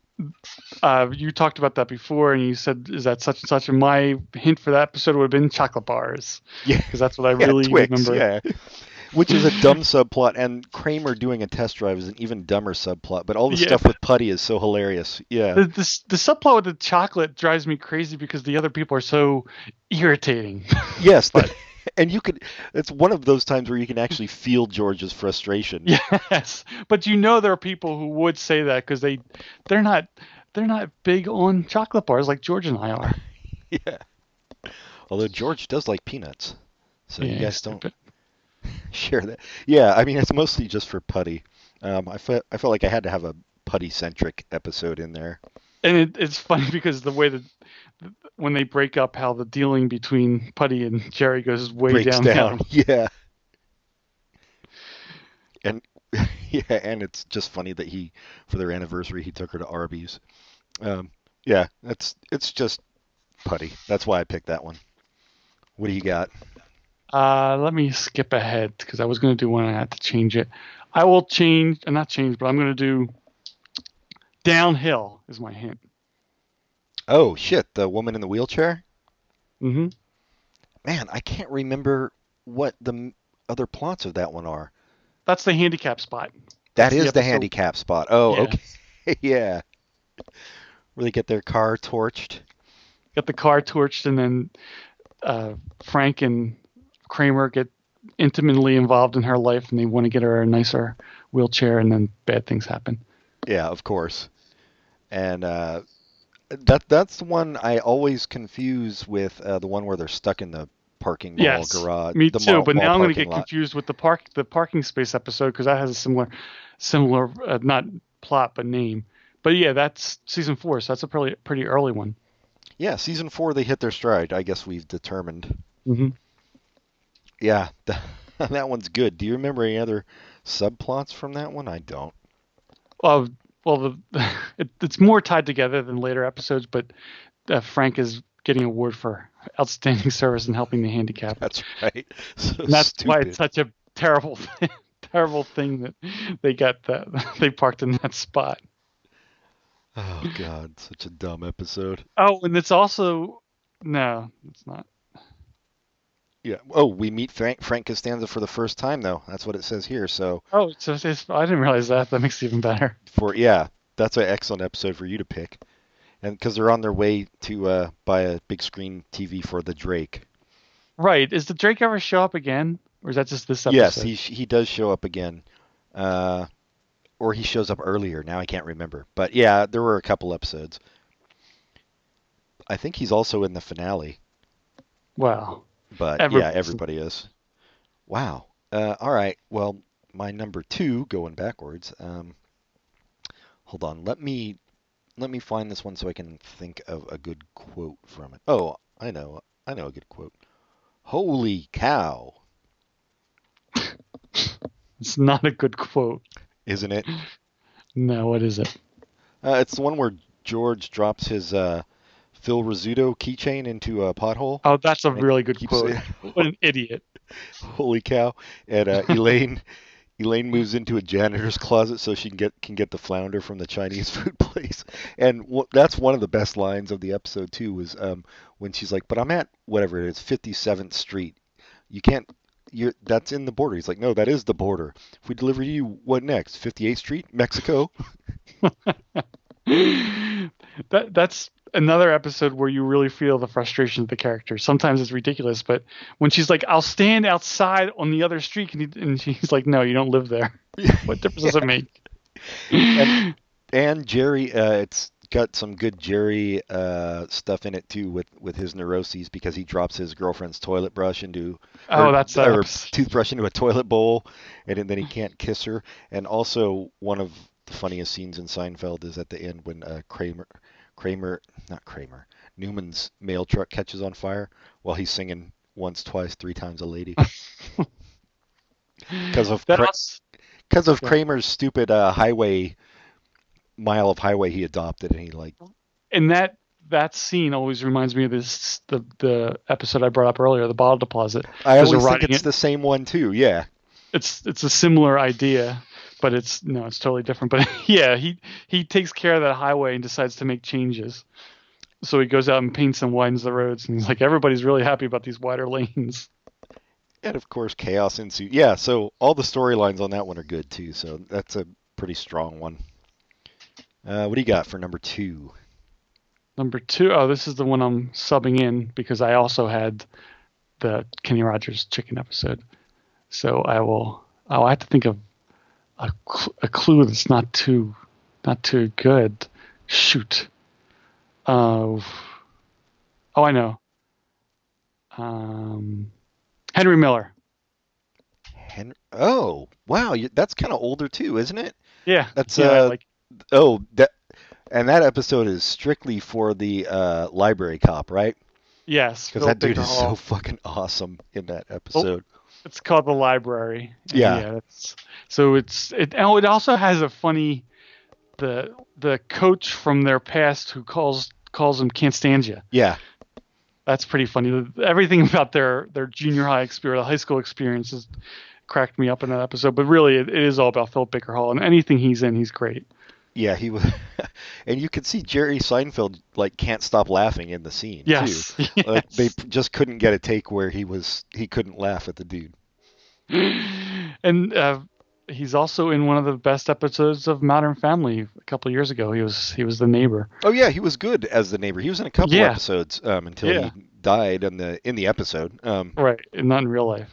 Uh, you talked about that before, and you said, "Is that such and such?" And my hint for that episode would have been chocolate bars, yeah, because that's what I yeah, really Twix, remember. Yeah, Which is a dumb subplot, and Kramer doing a test drive is an even dumber subplot, but all the yeah. stuff with Putty is so hilarious. Yeah. The, the, the subplot with the chocolate drives me crazy because the other people are so irritating. Yes. But... And you could, it's one of those times where you can actually feel George's frustration. Yes. But you know, there are people who would say that because they, they're not, they're not big on chocolate bars like George and I are. Yeah. Although George does like peanuts. So yeah, you guys don't but... share that. Yeah. I mean, it's mostly just for Putty. Um, I felt, I felt like I had to have a Putty centric episode in there. And it, it's funny because the way that when they break up, how the dealing between Putty and Jerry goes way Breaks down. down. Yeah. And yeah, and it's just funny that he, for their anniversary, he took her to Arby's. Um, yeah, that's it's just Putty. That's why I picked that one. What do you got? Uh, let me skip ahead because I was going to do one and I had to change it. I will change, and not change, but I'm going to do Downhill is my hint. Oh, shit. The woman in the wheelchair? Mm-hmm. Man, I can't remember what the other plots of that one are. That's the handicap spot. That That's is the, the handicap spot. Oh, yeah. Okay. Yeah. Where they get their car torched. Get the car torched, and then uh, Frank and Kramer get intimately involved in her life, and they want to get her a nicer wheelchair, and then bad things happen. Yeah, of course. And... uh That that's the one I always confuse with uh, the one where they're stuck in the parking yes, mall garage. Me the too. Mall, but now I'm going to get lot. confused with the park the parking space episode because that has a similar similar uh, not plot but name. But yeah, that's season four, so that's a pretty pretty early one. Yeah, season four they hit their stride. I guess we've determined. Mm-hmm. Yeah, the, that one's good. Do you remember any other subplots from that one? I don't. Well. Well, the, it, it's more tied together than later episodes, but uh, Frank is getting an award for outstanding service in helping the handicapped. That's right. So and that's stupid. Why it's such a terrible, thing, terrible thing that they got that they parked in that spot. Oh God, such a dumb episode. Oh, and it's also no, it's not. Yeah. Oh, we meet Frank, Frank Costanza for the first time, though. That's what it says here. So. Oh, so it's, it's, I didn't realize that. That makes it even better. For yeah, that's an excellent episode for you to pick, and because they're on their way to uh, buy a big screen T V for the Drake. Right. Is the Drake ever show up again, or is that just this episode? Yes, he he does show up again, uh, or he shows up earlier. Now I can't remember, but yeah, there were a couple episodes. I think he's also in the finale. Wow. But Ever- yeah, everybody is. Wow. Uh, all right. Well, my number two, going backwards. Um, hold on. Let me let me find this one so I can think of a good quote from it. Oh, I know. I know a good quote. Holy cow! It's not a good quote, isn't it? No. What is it? Uh, it's the one where George drops his. Uh, Phil Rizzuto keychain into a pothole. Oh, that's a really good quote. Saying, what an idiot. Holy cow. And uh, Elaine Elaine moves into a janitor's closet so she can get can get the flounder from the Chinese food place. And w- that's one of the best lines of the episode, too, was um, when she's like, but I'm at whatever it is, fifty-seventh Street. You can't, you're that's in the border. He's like, no, that is the border. If we deliver you, what next? fifty-eighth Street, Mexico? that That's... another episode where you really feel the frustration of the character. Sometimes it's ridiculous, but when she's like, I'll stand outside on the other street, and, he, and she's like, no, you don't live there. What difference yeah. does it make? And, and Jerry, uh, it's got some good Jerry uh, stuff in it, too, with, with his neuroses, because he drops his girlfriend's toilet brush into oh, or, that's or toothbrush into a toilet bowl, and then he can't kiss her. And also, one of the funniest scenes in Seinfeld is at the end when uh, Kramer... Kramer, not Kramer, Newman's mail truck catches on fire while he's singing Once, Twice, Three Times a Lady. Because of, Kra- was... of yeah. Kramer's stupid uh, highway, mile of highway he adopted. And he like. And that that scene always reminds me of this the, the episode I brought up earlier, the bottle deposit. I always think it's it. the same one too, yeah. It's It's a similar idea. But it's no, it's totally different. But yeah, he he takes care of that highway and decides to make changes. So he goes out and paints and widens the roads, and he's like, everybody's really happy about these wider lanes. And of course, chaos ensues. Yeah, so all the storylines on that one are good too. So that's a pretty strong one. Uh, what do you got for number two? Number two, oh, this is the one I'm subbing in because I also had the Kenny Rogers chicken episode. So I will. I'll have to think of a, a clue that's not too, not too good. Shoot. Uh, oh, I know. Um, Henry Miller. Hen- oh, wow, that's kind of older too, isn't it? Yeah. That's yeah, uh. Like- oh, that and that episode is strictly for the uh, library cop, right? Yes. Because that dude is so fucking awesome in that episode. Oh. It's called The Library. Yeah. yeah that's, so it's it. Oh, it also has a funny the the coach from their past who calls calls them can't stand you. Yeah. That's pretty funny. Everything about their their junior high experience, high school experiences, cracked me up in that episode. But really, it, it is all about Philip Baker Hall, and anything he's in, he's great. Yeah, he was, and you could see Jerry Seinfeld like can't stop laughing in the scene. Yes, too. Yes. Like, they just couldn't get a take where he was he couldn't laugh at the dude. And uh, he's also in one of the best episodes of Modern Family a couple of years ago. He was he was the neighbor. Oh yeah, he was good as the neighbor. He was in a couple yeah. episodes um, until yeah. he died in the in the episode. Um, right, not in real life.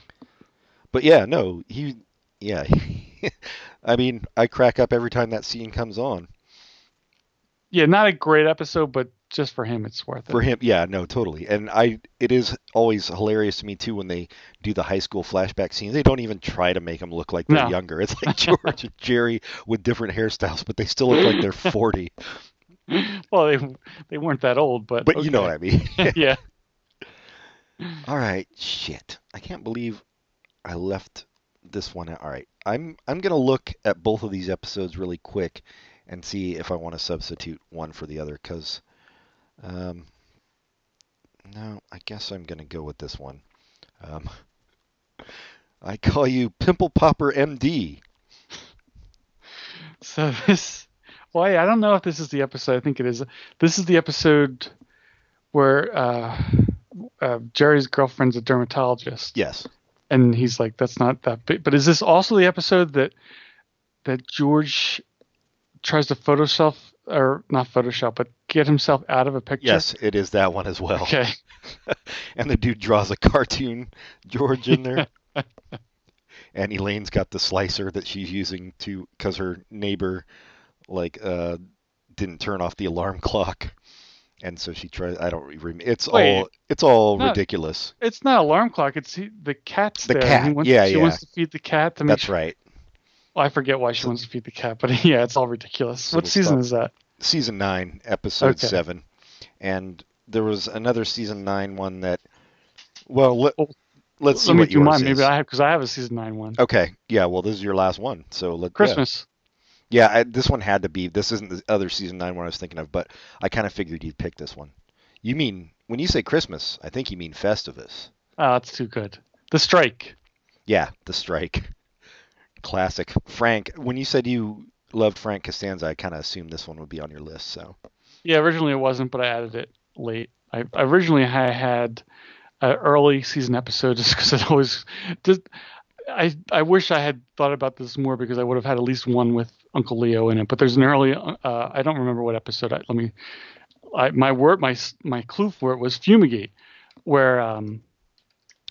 But yeah, no, he yeah. He, I mean, I crack up every time that scene comes on. Yeah, not a great episode, but just for him, it's worth it. For him, yeah, no, totally. And I, it is always hilarious to me, too, when they do the high school flashback scenes. They don't even try to make them look like they're no. younger. It's like George and Jerry with different hairstyles, but they still look like they're forty. Well, they they weren't that old, but... But okay. You know what I mean. Yeah. All right, shit. I can't believe I left this one out. All right. I'm I'm going to look at both of these episodes really quick and see if I want to substitute one for the other because, um, no, I guess I'm going to go with this one. Um, I call you Pimple Popper M D. So this, well, I don't know if this is the episode. I think it is. This is the episode where uh, uh, Jerry's girlfriend's a dermatologist. Yes. And he's like, that's not that big. But is this also the episode that that George tries to Photoshop or not Photoshop, but get himself out of a picture? Yes, it is that one as well. Okay. And the dude draws a cartoon George in there. And Elaine's got the slicer that she's using to because her neighbor like uh, didn't turn off the alarm clock. And so she tries. I don't remember. It's Wait, all. It's all not, ridiculous. It's not alarm clock. It's he, the cat's the there. cat. He wants, yeah, she yeah. wants to feed the cat. To make That's sure, right. Well, I forget why she so, wants to feed the cat, but yeah, it's all ridiculous. So what we'll season stop. is that? Season nine, episode okay. seven, and there was another season nine one that. Well, let, well, let's see let what me do yours mine. Is. Maybe I have because I have a season nine one. Okay. Yeah. Well, this is your last one. So let Christmas. Yeah. Yeah, I, this one had to be. This isn't the other season nine one I was thinking of, but I kind of figured you'd pick this one. You mean, when you say Christmas, I think you mean Festivus. Oh, that's too good. The Strike. Yeah, The Strike. Classic. Frank, when you said you loved Frank Costanza, I kind of assumed this one would be on your list. So. Yeah, originally it wasn't, but I added it late. I Originally I had an early season episode just because it always... Just, I, I wish I had thought about this more because I would have had at least one with Uncle Leo in it, but there's an early, uh, I don't remember what episode I, let me, I, my word, my, my clue for it was Fumigate where, um,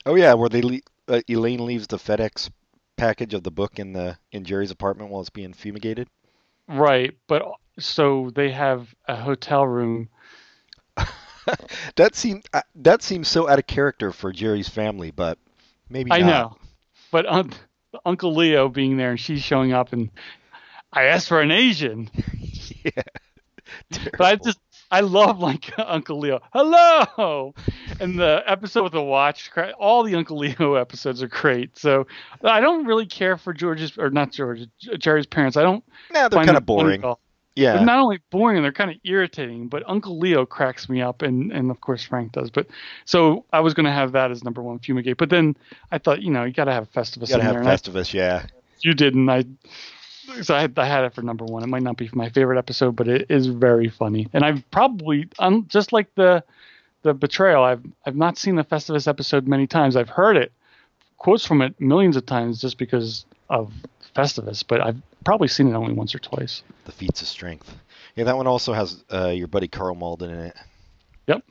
oh yeah. Where they, le- uh, Elaine leaves the FedEx package of the book in the, in Jerry's apartment while it's being fumigated. Right. But so they have a hotel room. that seemed, uh, that seems so out of character for Jerry's family, but maybe not. I know. But un- Uncle Leo being there and she's showing up and I asked for an Asian. Yeah. Terrible. But I just, I love like Uncle Leo. Hello. And the episode with the watch, all the Uncle Leo episodes are great. So I don't really care for George's, or not George, Jerry's parents. I don't. No, they're kind of boring. Yeah. They're not only boring, they're kind of irritating, but Uncle Leo cracks me up. And, and of course Frank does. But so I was going to have that as number one, Fumigate. But then I thought, you know, you got to have Festivus. You got to have Festivus. I, yeah. You didn't. I, so I had, I had it for number one. It might not be my favorite episode, but it is very funny. And I've probably, I'm just like the, the betrayal. I've, I've not seen the Festivus episode many times. I've heard it quotes from it millions of times just because of Festivus, but I've probably seen it only once or twice. The feats of strength. Yeah, that one also has uh, your buddy Carl Malden in it. Yep.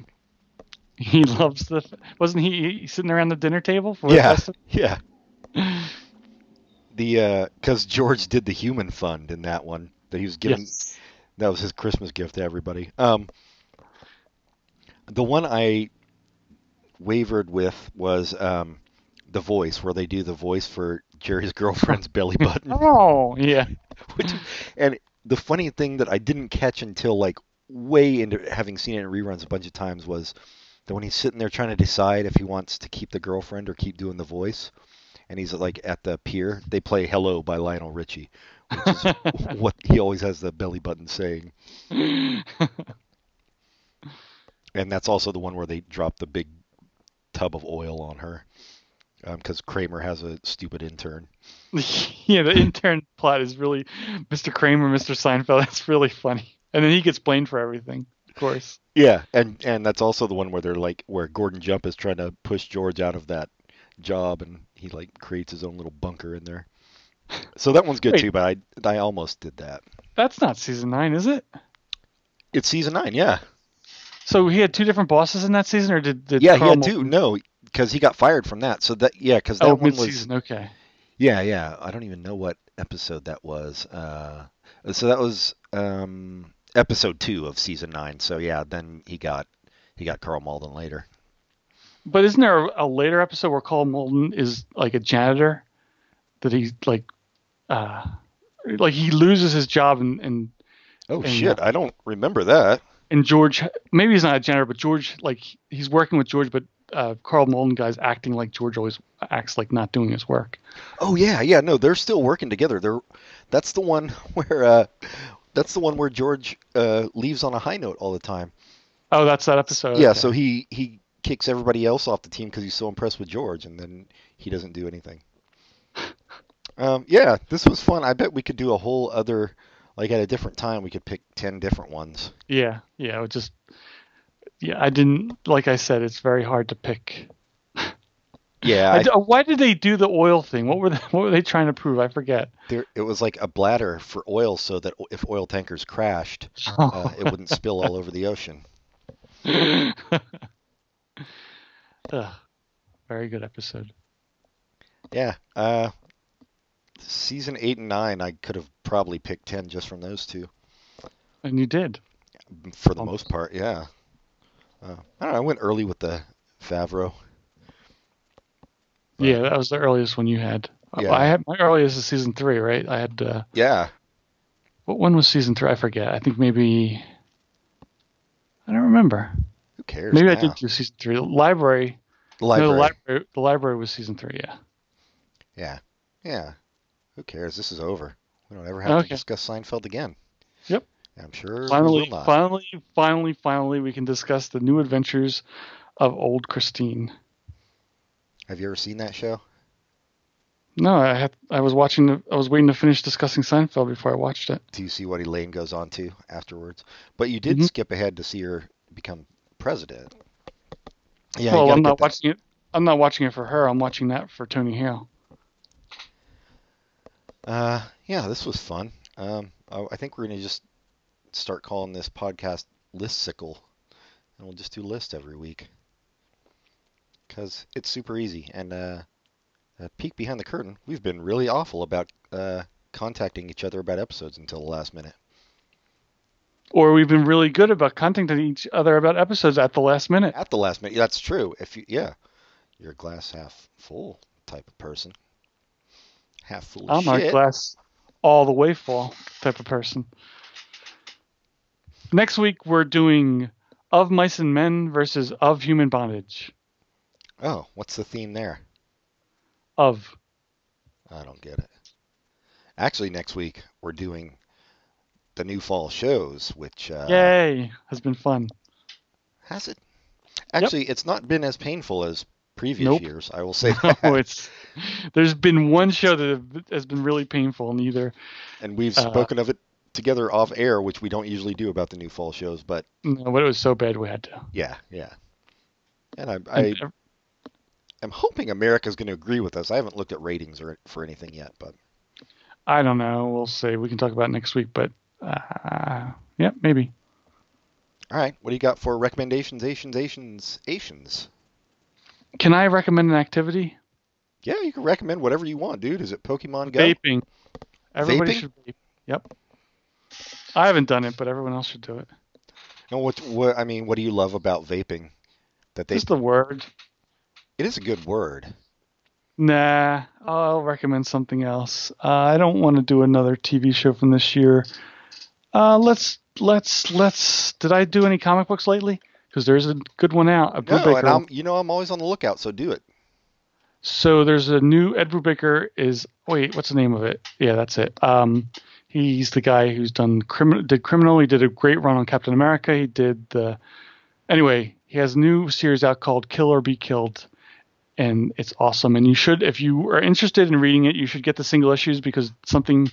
He loves the... Wasn't he sitting around the dinner table for yeah, Festivus? Yeah, yeah. The because uh, George did the human fund in that one that he was giving. Yes. That was his Christmas gift to everybody. Um, the one I wavered with was um, The Voice, where they do the voice for Jerry's girlfriend's belly button. Oh, yeah. Which, and the funny thing that I didn't catch until like way into having seen it in reruns a bunch of times was that when he's sitting there trying to decide if he wants to keep the girlfriend or keep doing the voice, and he's like at the pier, they play Hello by Lionel Richie, which is what he always has the belly button saying. And that's also the one where they drop the big tub of oil on her. Because um, Kramer has a stupid intern. Yeah, the intern plot is really Mister Kramer, Mister Seinfeld. That's really funny. And then he gets blamed for everything, of course. Yeah, and, and that's also the one where they're like where Gordon Jump is trying to push George out of that job, and he like creates his own little bunker in there. So that one's good Wait, too, but I I almost did that. That's not season nine, is it? It's season nine, yeah. So he had two different bosses in that season, or did, did yeah Carl he had two? No. Because he got fired from that, so that yeah, because that oh, one was okay. Yeah, yeah. I don't even know what episode that was. Uh, so that was um, episode two of season nine. So yeah, then he got he got Carl Malden later. But isn't there a, a later episode where Carl Malden is like a janitor that he's like, uh, like he loses his job and and oh and, shit, uh, I don't remember that. And George, maybe he's not a janitor, but George, like he's working with George, but. Uh, Carl Malden guy's acting like George always acts like not doing his work. Oh yeah, yeah. No, they're still working together. They're that's the one where uh, that's the one where George uh, leaves on a high note all the time. Oh, that's that episode. Yeah, okay. So he he kicks everybody else off the team because he's so impressed with George, and then he doesn't do anything. um, yeah, this was fun. I bet we could do a whole other like at a different time. We could pick ten different ones. Yeah, yeah. It would just. Yeah, I didn't – like I said, it's very hard to pick. Yeah. I, I, why did they do the oil thing? What were they, what were they trying to prove? I forget. There, it was like a bladder for oil so that if oil tankers crashed, oh. uh, it wouldn't spill all over the ocean. uh, very good episode. Yeah. Uh, season eight and nine, I could have probably picked ten just from those two. And you did. For the Almost. most part, yeah. Uh, I don't know, I went early with the Favreau. But, yeah, that was the earliest one you had. Yeah. I had my earliest is season three, right? I had. Uh, yeah. What one was season three? I forget. I think maybe. I don't remember. Who cares? Maybe now? I did do season three. The library. The library. No, the library. The library was season three. Yeah. Yeah. Yeah. Who cares? This is over. We don't ever have okay. to discuss Seinfeld again. Yep. I'm sure finally, finally, finally, finally, we can discuss the new adventures of old Christine. Have you ever seen that show? No, I had. I was watching. The, I was waiting to finish discussing Seinfeld before I watched it. Do you see what Elaine goes on to afterwards? But you did mm-hmm. skip ahead to see her become president. Yeah, well, I'm not watching it. I'm not watching it for her. I'm watching that for Tony Hale. Uh, yeah, this was fun. Um, I, I think we're gonna just. Start calling this podcast Listicle, and we'll just do lists every week because it's super easy. And uh, a peek behind the curtain, we've been really awful about uh, contacting each other about episodes until the last minute. Or we've been really good about contacting each other about episodes at the last minute. At the last minute, that's true. If you, yeah, you're a glass half full type of person, half full of shit. I'm a glass all the way full type of person. Next week, we're doing Of Mice and Men versus Of Human Bondage. Oh, what's the theme there? Of. I don't get it. Actually, next week, we're doing the new fall shows, which... Uh, Yay! Has been fun. Has it? Actually, yep. It's not been as painful as previous nope. years, I will say that. No, it's, there's been one show that has been really painful, and either... And we've spoken uh, of it. Together off air, which we don't usually do about the new fall shows, but no, but it was so bad we had to. Yeah, yeah. And I, I, I'm hoping America's going to agree with us. I haven't looked at ratings or for anything yet, but I don't know. We'll see. We can talk about it next week, but uh, yeah, maybe. All right. What do you got for recommendations? Asians, Asians, Asians. Can I recommend an activity? Yeah, you can recommend whatever you want, dude. Is it Pokemon Go? Vaping. Everybody Vaping? should vape. Yep. I haven't done it, but everyone else should do it. No, what, what? I mean, what do you love about vaping? That they. Just the word. It is a good word. Nah, I'll recommend something else. Uh, I don't want to do another T V show from this year. Uh, let's let's let's. Did I do any comic books lately? Because there's a good one out. A no, and I'm, you know I'm always on the lookout, so do it. So there's a new Ed Brubaker is wait what's the name of it? Yeah, that's it. Um, he's the guy who's done criminal. Did Criminal? He did a great run on Captain America. He did the anyway. He has a new series out called Kill or Be Killed, and it's awesome. And you should, if you are interested in reading it, you should get the single issues because something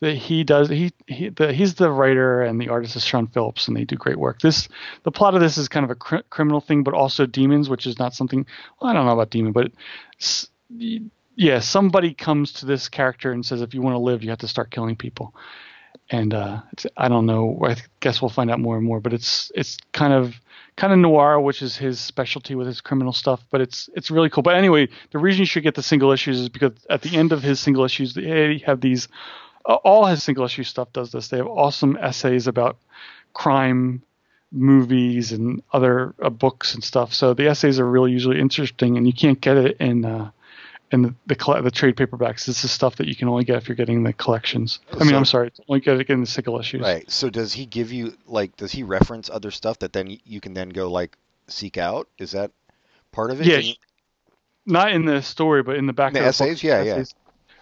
that he does. He, he the, he's the writer and the artist is Sean Phillips, and they do great work. This the plot of this is kind of a cr- criminal thing, but also demons, which is not something. Well, I don't know about demon, but. It's, yeah, somebody comes to this character and says, if you want to live, you have to start killing people. And uh, it's, I don't know. I guess we'll find out more and more. But it's it's kind of kind of noir, which is his specialty with his criminal stuff. But it's it's really cool. But anyway, the reason you should get the single issues is because at the end of his single issues, they have these uh, – all his single issue stuff does this. They have awesome essays about crime movies and other uh, books and stuff. So the essays are really usually interesting, and you can't get it in uh, – and the, the the trade paperbacks. This is stuff that you can only get if you're getting the collections. I mean, so, I'm sorry, only get it in the single issues. Right. So does he give you like? Does he reference other stuff that then you can then go like seek out? Is that part of it? Yeah. He, not in the story, but in the back. The essays. Book, yeah, essays.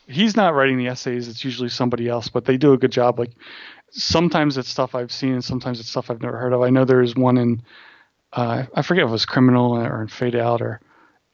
yeah. He's not writing the essays. It's usually somebody else, but they do a good job. Like sometimes it's stuff I've seen, and sometimes it's stuff I've never heard of. I know there is one in uh, I forget if it was Criminal or in Fade Out or.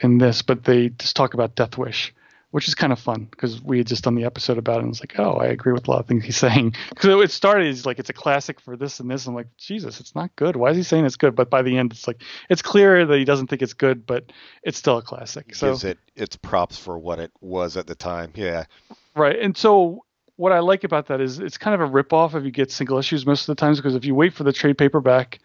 In this, but they just talk about Death Wish, which is kind of fun because we had just done the episode about it and it's like, oh, I agree with a lot of things he's saying. Because it started as like, it's a classic for this and this. And I'm like, Jesus, it's not good. Why is he saying it's good? But by the end, it's like, it's clear that he doesn't think it's good, but it's still a classic. So gives it its props for what it was at the time. Yeah. Right. And so what I like about that is it's kind of a ripoff if you get single issues most of the times, because if you wait for the trade paperback,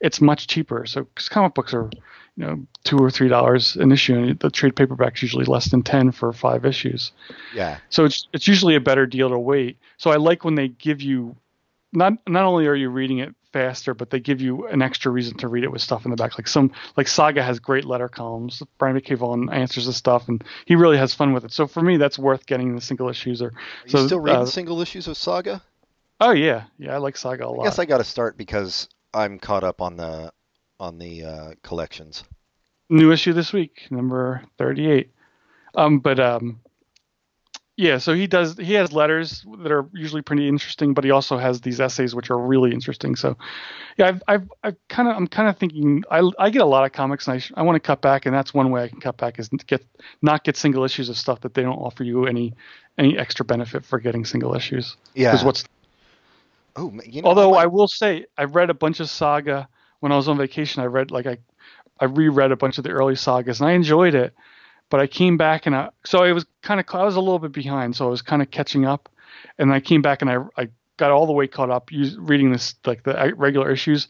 it's much cheaper. So because comic books are, you know, two or three dollars an issue, and the trade paperback's usually less than ten for five issues. Yeah. So it's it's usually a better deal to wait. So I like when they give you not not only are you reading it faster, but they give you an extra reason to read it with stuff in the back. Like some like Saga has great letter columns. Brian McKay Vaughan answers the stuff, and he really has fun with it. So for me, that's worth getting the single issues. Or are you so, still reading uh, single issues of Saga? Oh yeah, yeah, I like Saga a lot. I guess I got to start because I'm caught up on the. on the uh, collections. New issue this week, number thirty-eight. Um, but um, yeah, so he does, he has letters that are usually pretty interesting, but he also has these essays, which are really interesting. So yeah, I've, I've, I've kind of, I'm kind of thinking I, I get a lot of comics and I, sh- I want to cut back. And that's one way I can cut back is get, not get single issues of stuff that they don't offer you any, any extra benefit for getting single issues. Yeah. 'Cause what's, oh, you know, although I, I will say I've read a bunch of Saga. When I was on vacation, I read like I, I reread a bunch of the early sagas and I enjoyed it, but I came back and I so I was kind of I was a little bit behind, so I was kind of catching up, and I came back and I I got all the way caught up using, reading this like the regular issues.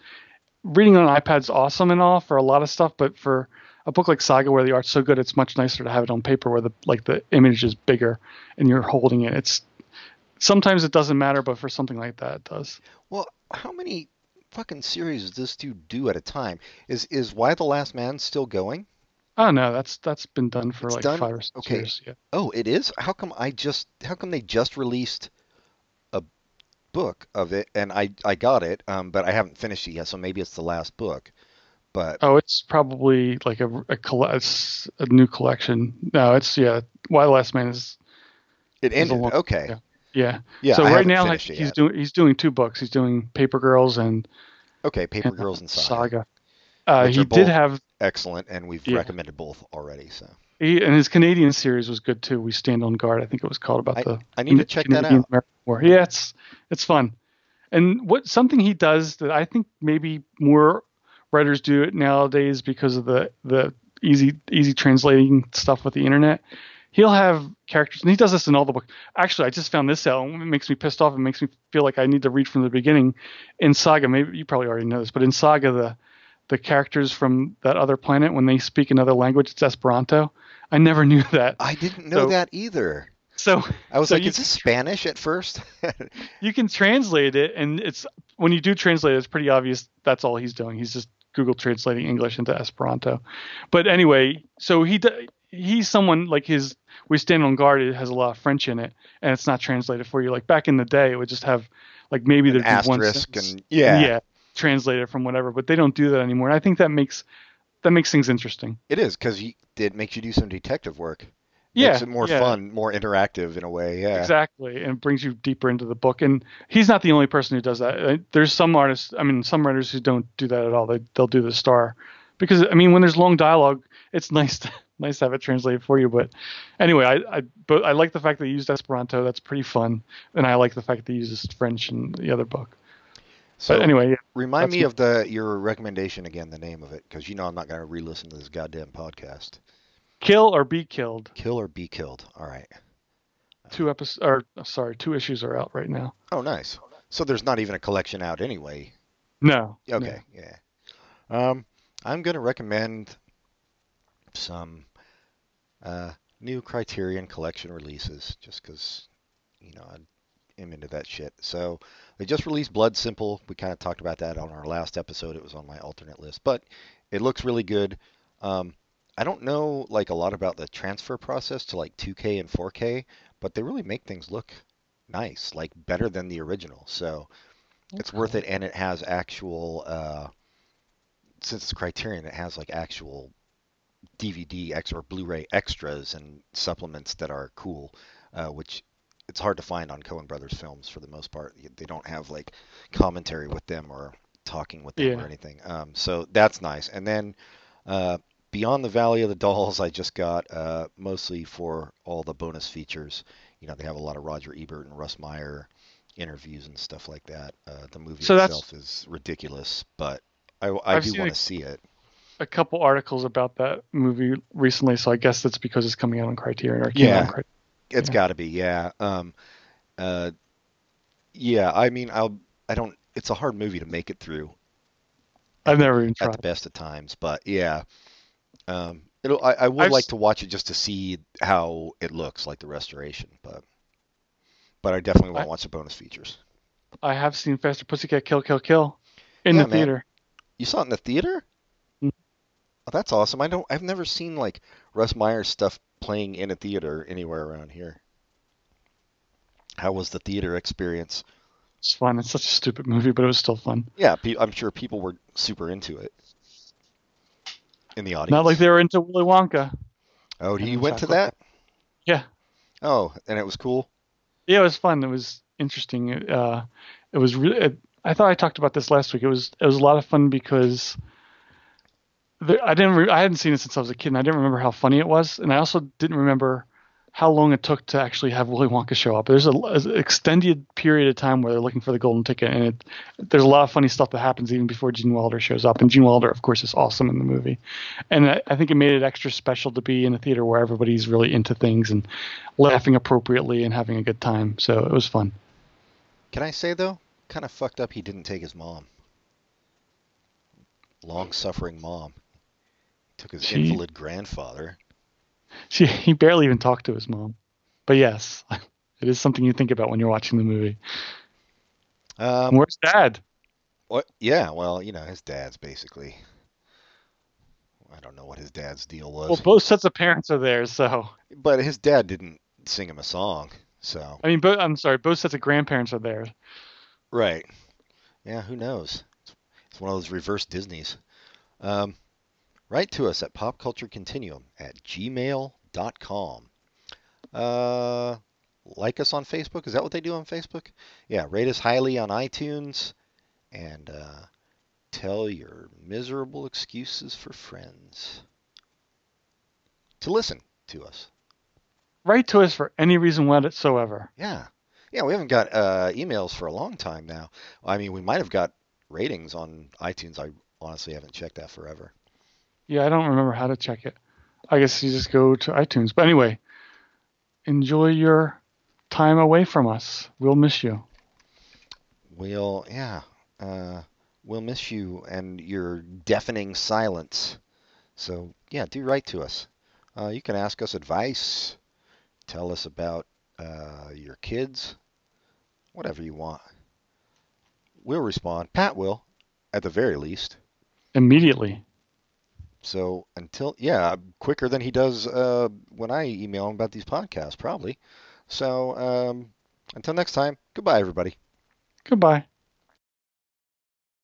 Reading on iPad's awesome and all for a lot of stuff, but for a book like Saga where the art's so good, it's much nicer to have it on paper where the like the image is bigger and you're holding it. It's sometimes it doesn't matter, but for something like that, it does. Well, how many fucking series does this dude do at a time? Is is Why the Last Man still going? Oh no, that's that's been done for it's like done? five or six okay. years. Yeah. Oh, it is? How come I just how come they just released a book of it and I, I got it, um, but I haven't finished it yet, so maybe it's the last book. But oh, it's probably like a a, a, a new collection. No, it's yeah. Why the Last Man is it ended. Is long, okay. Yeah. Yeah. yeah. So I right now he's yet. doing he's doing two books. He's doing Paper Girls and Okay, Paper and, Girls and Saga. Saga. Uh, he did have excellent and we've yeah. recommended both already, so. He, and his Canadian series was good too. We Stand on Guard, I think it was called about I, the I need Can, to check Canadian that out. American War. Yeah, it's it's fun. And what something he does that I think maybe more writers do it nowadays because of the the easy easy translating stuff with the internet. He'll have characters, and he does this in all the books. Actually, I just found this out. It makes me pissed off. It makes me feel like I need to read from the beginning. In Saga, maybe you probably already know this, but in Saga, the the characters from that other planet, when they speak another language, it's Esperanto. I never knew that. I didn't know so, that either. So I was so like, is this Spanish at first? You can translate it, and it's when you do translate it, it's pretty obvious that's all he's doing. He's just Google translating English into Esperanto. But anyway, so he does. He's someone like his We Stand on Guard. It has a lot of French in it, and it's not translated for you. Like back in the day, it would just have like maybe there'd be one sentence, and yeah, yeah, translated from whatever. But they don't do that anymore. And I think that makes that makes things interesting. It is, because it makes you do some detective work. It yeah, makes it more yeah. fun, more interactive in a way. Yeah, exactly, and it brings you deeper into the book. And he's not the only person who does that. There's some artists, I mean, some writers who don't do that at all. They they'll do the star, because I mean, when there's long dialogue, it's nice to. Nice to have it translated for you, but anyway, I I, but I like the fact that he used Esperanto. That's pretty fun, and I like the fact that he uses French in the other book. So but anyway, yeah, remind me good. of the your recommendation again, the name of it, because you know I'm not going to re-listen to this goddamn podcast. Kill or Be Killed. Kill or Be Killed. All right. Two episodes, or sorry, two issues are out right now. Oh, nice. So there's not even a collection out anyway. No. Okay. No. Yeah. Um, I'm going to recommend some uh, new Criterion Collection releases, just because, you know, I am into that shit. So they just released Blood Simple. We kind of talked about that on our last episode. It was on my alternate list, but it looks really good. Um, I don't know, like, a lot about the transfer process to, like, two K and four K, but they really make things look nice, like, better than the original. So okay. It's worth it, and it has actual, uh, since it's Criterion, it has, like, actual D V D ex or Blu-ray extras and supplements that are cool, uh, which it's hard to find on Coen Brothers films for the most part. They don't have like commentary with them or talking with them yeah. or anything. Um, so that's nice. And then uh, Beyond the Valley of the Dolls, I just got uh, mostly for all the bonus features. You know, they have a lot of Roger Ebert and Russ Meyer interviews and stuff like that. Uh, the movie so itself is ridiculous, but I, I do want to see it. A couple articles about that movie recently, so I guess that's because it's coming out on Criterion or yeah, on Criterion. It's yeah. got to be, yeah, um, uh, yeah. I mean, I'll, I don't. It's a hard movie to make it through. I've never even tried. At the best of times, but yeah, um, it'll. I, I would I've like s- to watch it just to see how it looks, like the restoration, but but I definitely want to watch the bonus features. I have seen Faster Pussycat Kill Kill Kill in yeah, the man. theater. You saw it in the theater? Oh, that's awesome. I don't I've never seen like Russ Meyer stuff playing in a theater anywhere around here. How was the theater experience? It's fun. It's such a stupid movie, but it was still fun. Yeah, I'm sure people were super into it in the audience. Not like they were into Willy Wonka. Oh, you went to that? Yeah. Oh, and it was cool? Yeah, it was fun. It was interesting. It, uh, it was really it, I thought I talked about this last week. It was it was a lot of fun because I didn't. Re- I hadn't seen it since I was a kid, and I didn't remember how funny it was, and I also didn't remember how long it took to actually have Willy Wonka show up. There's a, an extended period of time where they're looking for the golden ticket, and it, there's a lot of funny stuff that happens even before Gene Wilder shows up. And Gene Wilder, of course, is awesome in the movie, and I, I think it made it extra special to be in a theater where everybody's really into things and laughing appropriately and having a good time. So it was fun. Can I say though, kind of fucked up he didn't take his mom. Long-suffering mom. Took his she, invalid grandfather. She, he barely even talked to his mom. But yes, it is something you think about when you're watching the movie. Um, Where's dad? What? Yeah, well, you know, his dad's basically... I don't know what his dad's deal was. Well, both sets of parents are there, so... But his dad didn't sing him a song, so... I mean, bo- I'm sorry, both sets of grandparents are there. Right. Yeah, who knows? It's one of those reverse Disneys. Um... Write to us at popculturecontinuum at gmail dot com. Uh, like us on Facebook. Is that what they do on Facebook? Yeah, rate us highly on iTunes. And uh, tell your miserable excuses for friends to listen to us. Write to us for any reason whatsoever. Yeah. Yeah, we haven't got uh, emails for a long time now. I mean, we might have got ratings on iTunes. I honestly haven't checked that forever. Yeah, I don't remember how to check it. I guess you just go to iTunes. But anyway, enjoy your time away from us. We'll miss you. We'll, yeah. Uh, we'll miss you and your deafening silence. So, yeah, do write to us. Uh, you can ask us advice. Tell us about uh, your kids. Whatever you want. We'll respond. Pat will, at the very least. Immediately. So until, yeah, quicker than he does uh, when I email him about these podcasts, probably. So um, until next time, goodbye, everybody. Goodbye.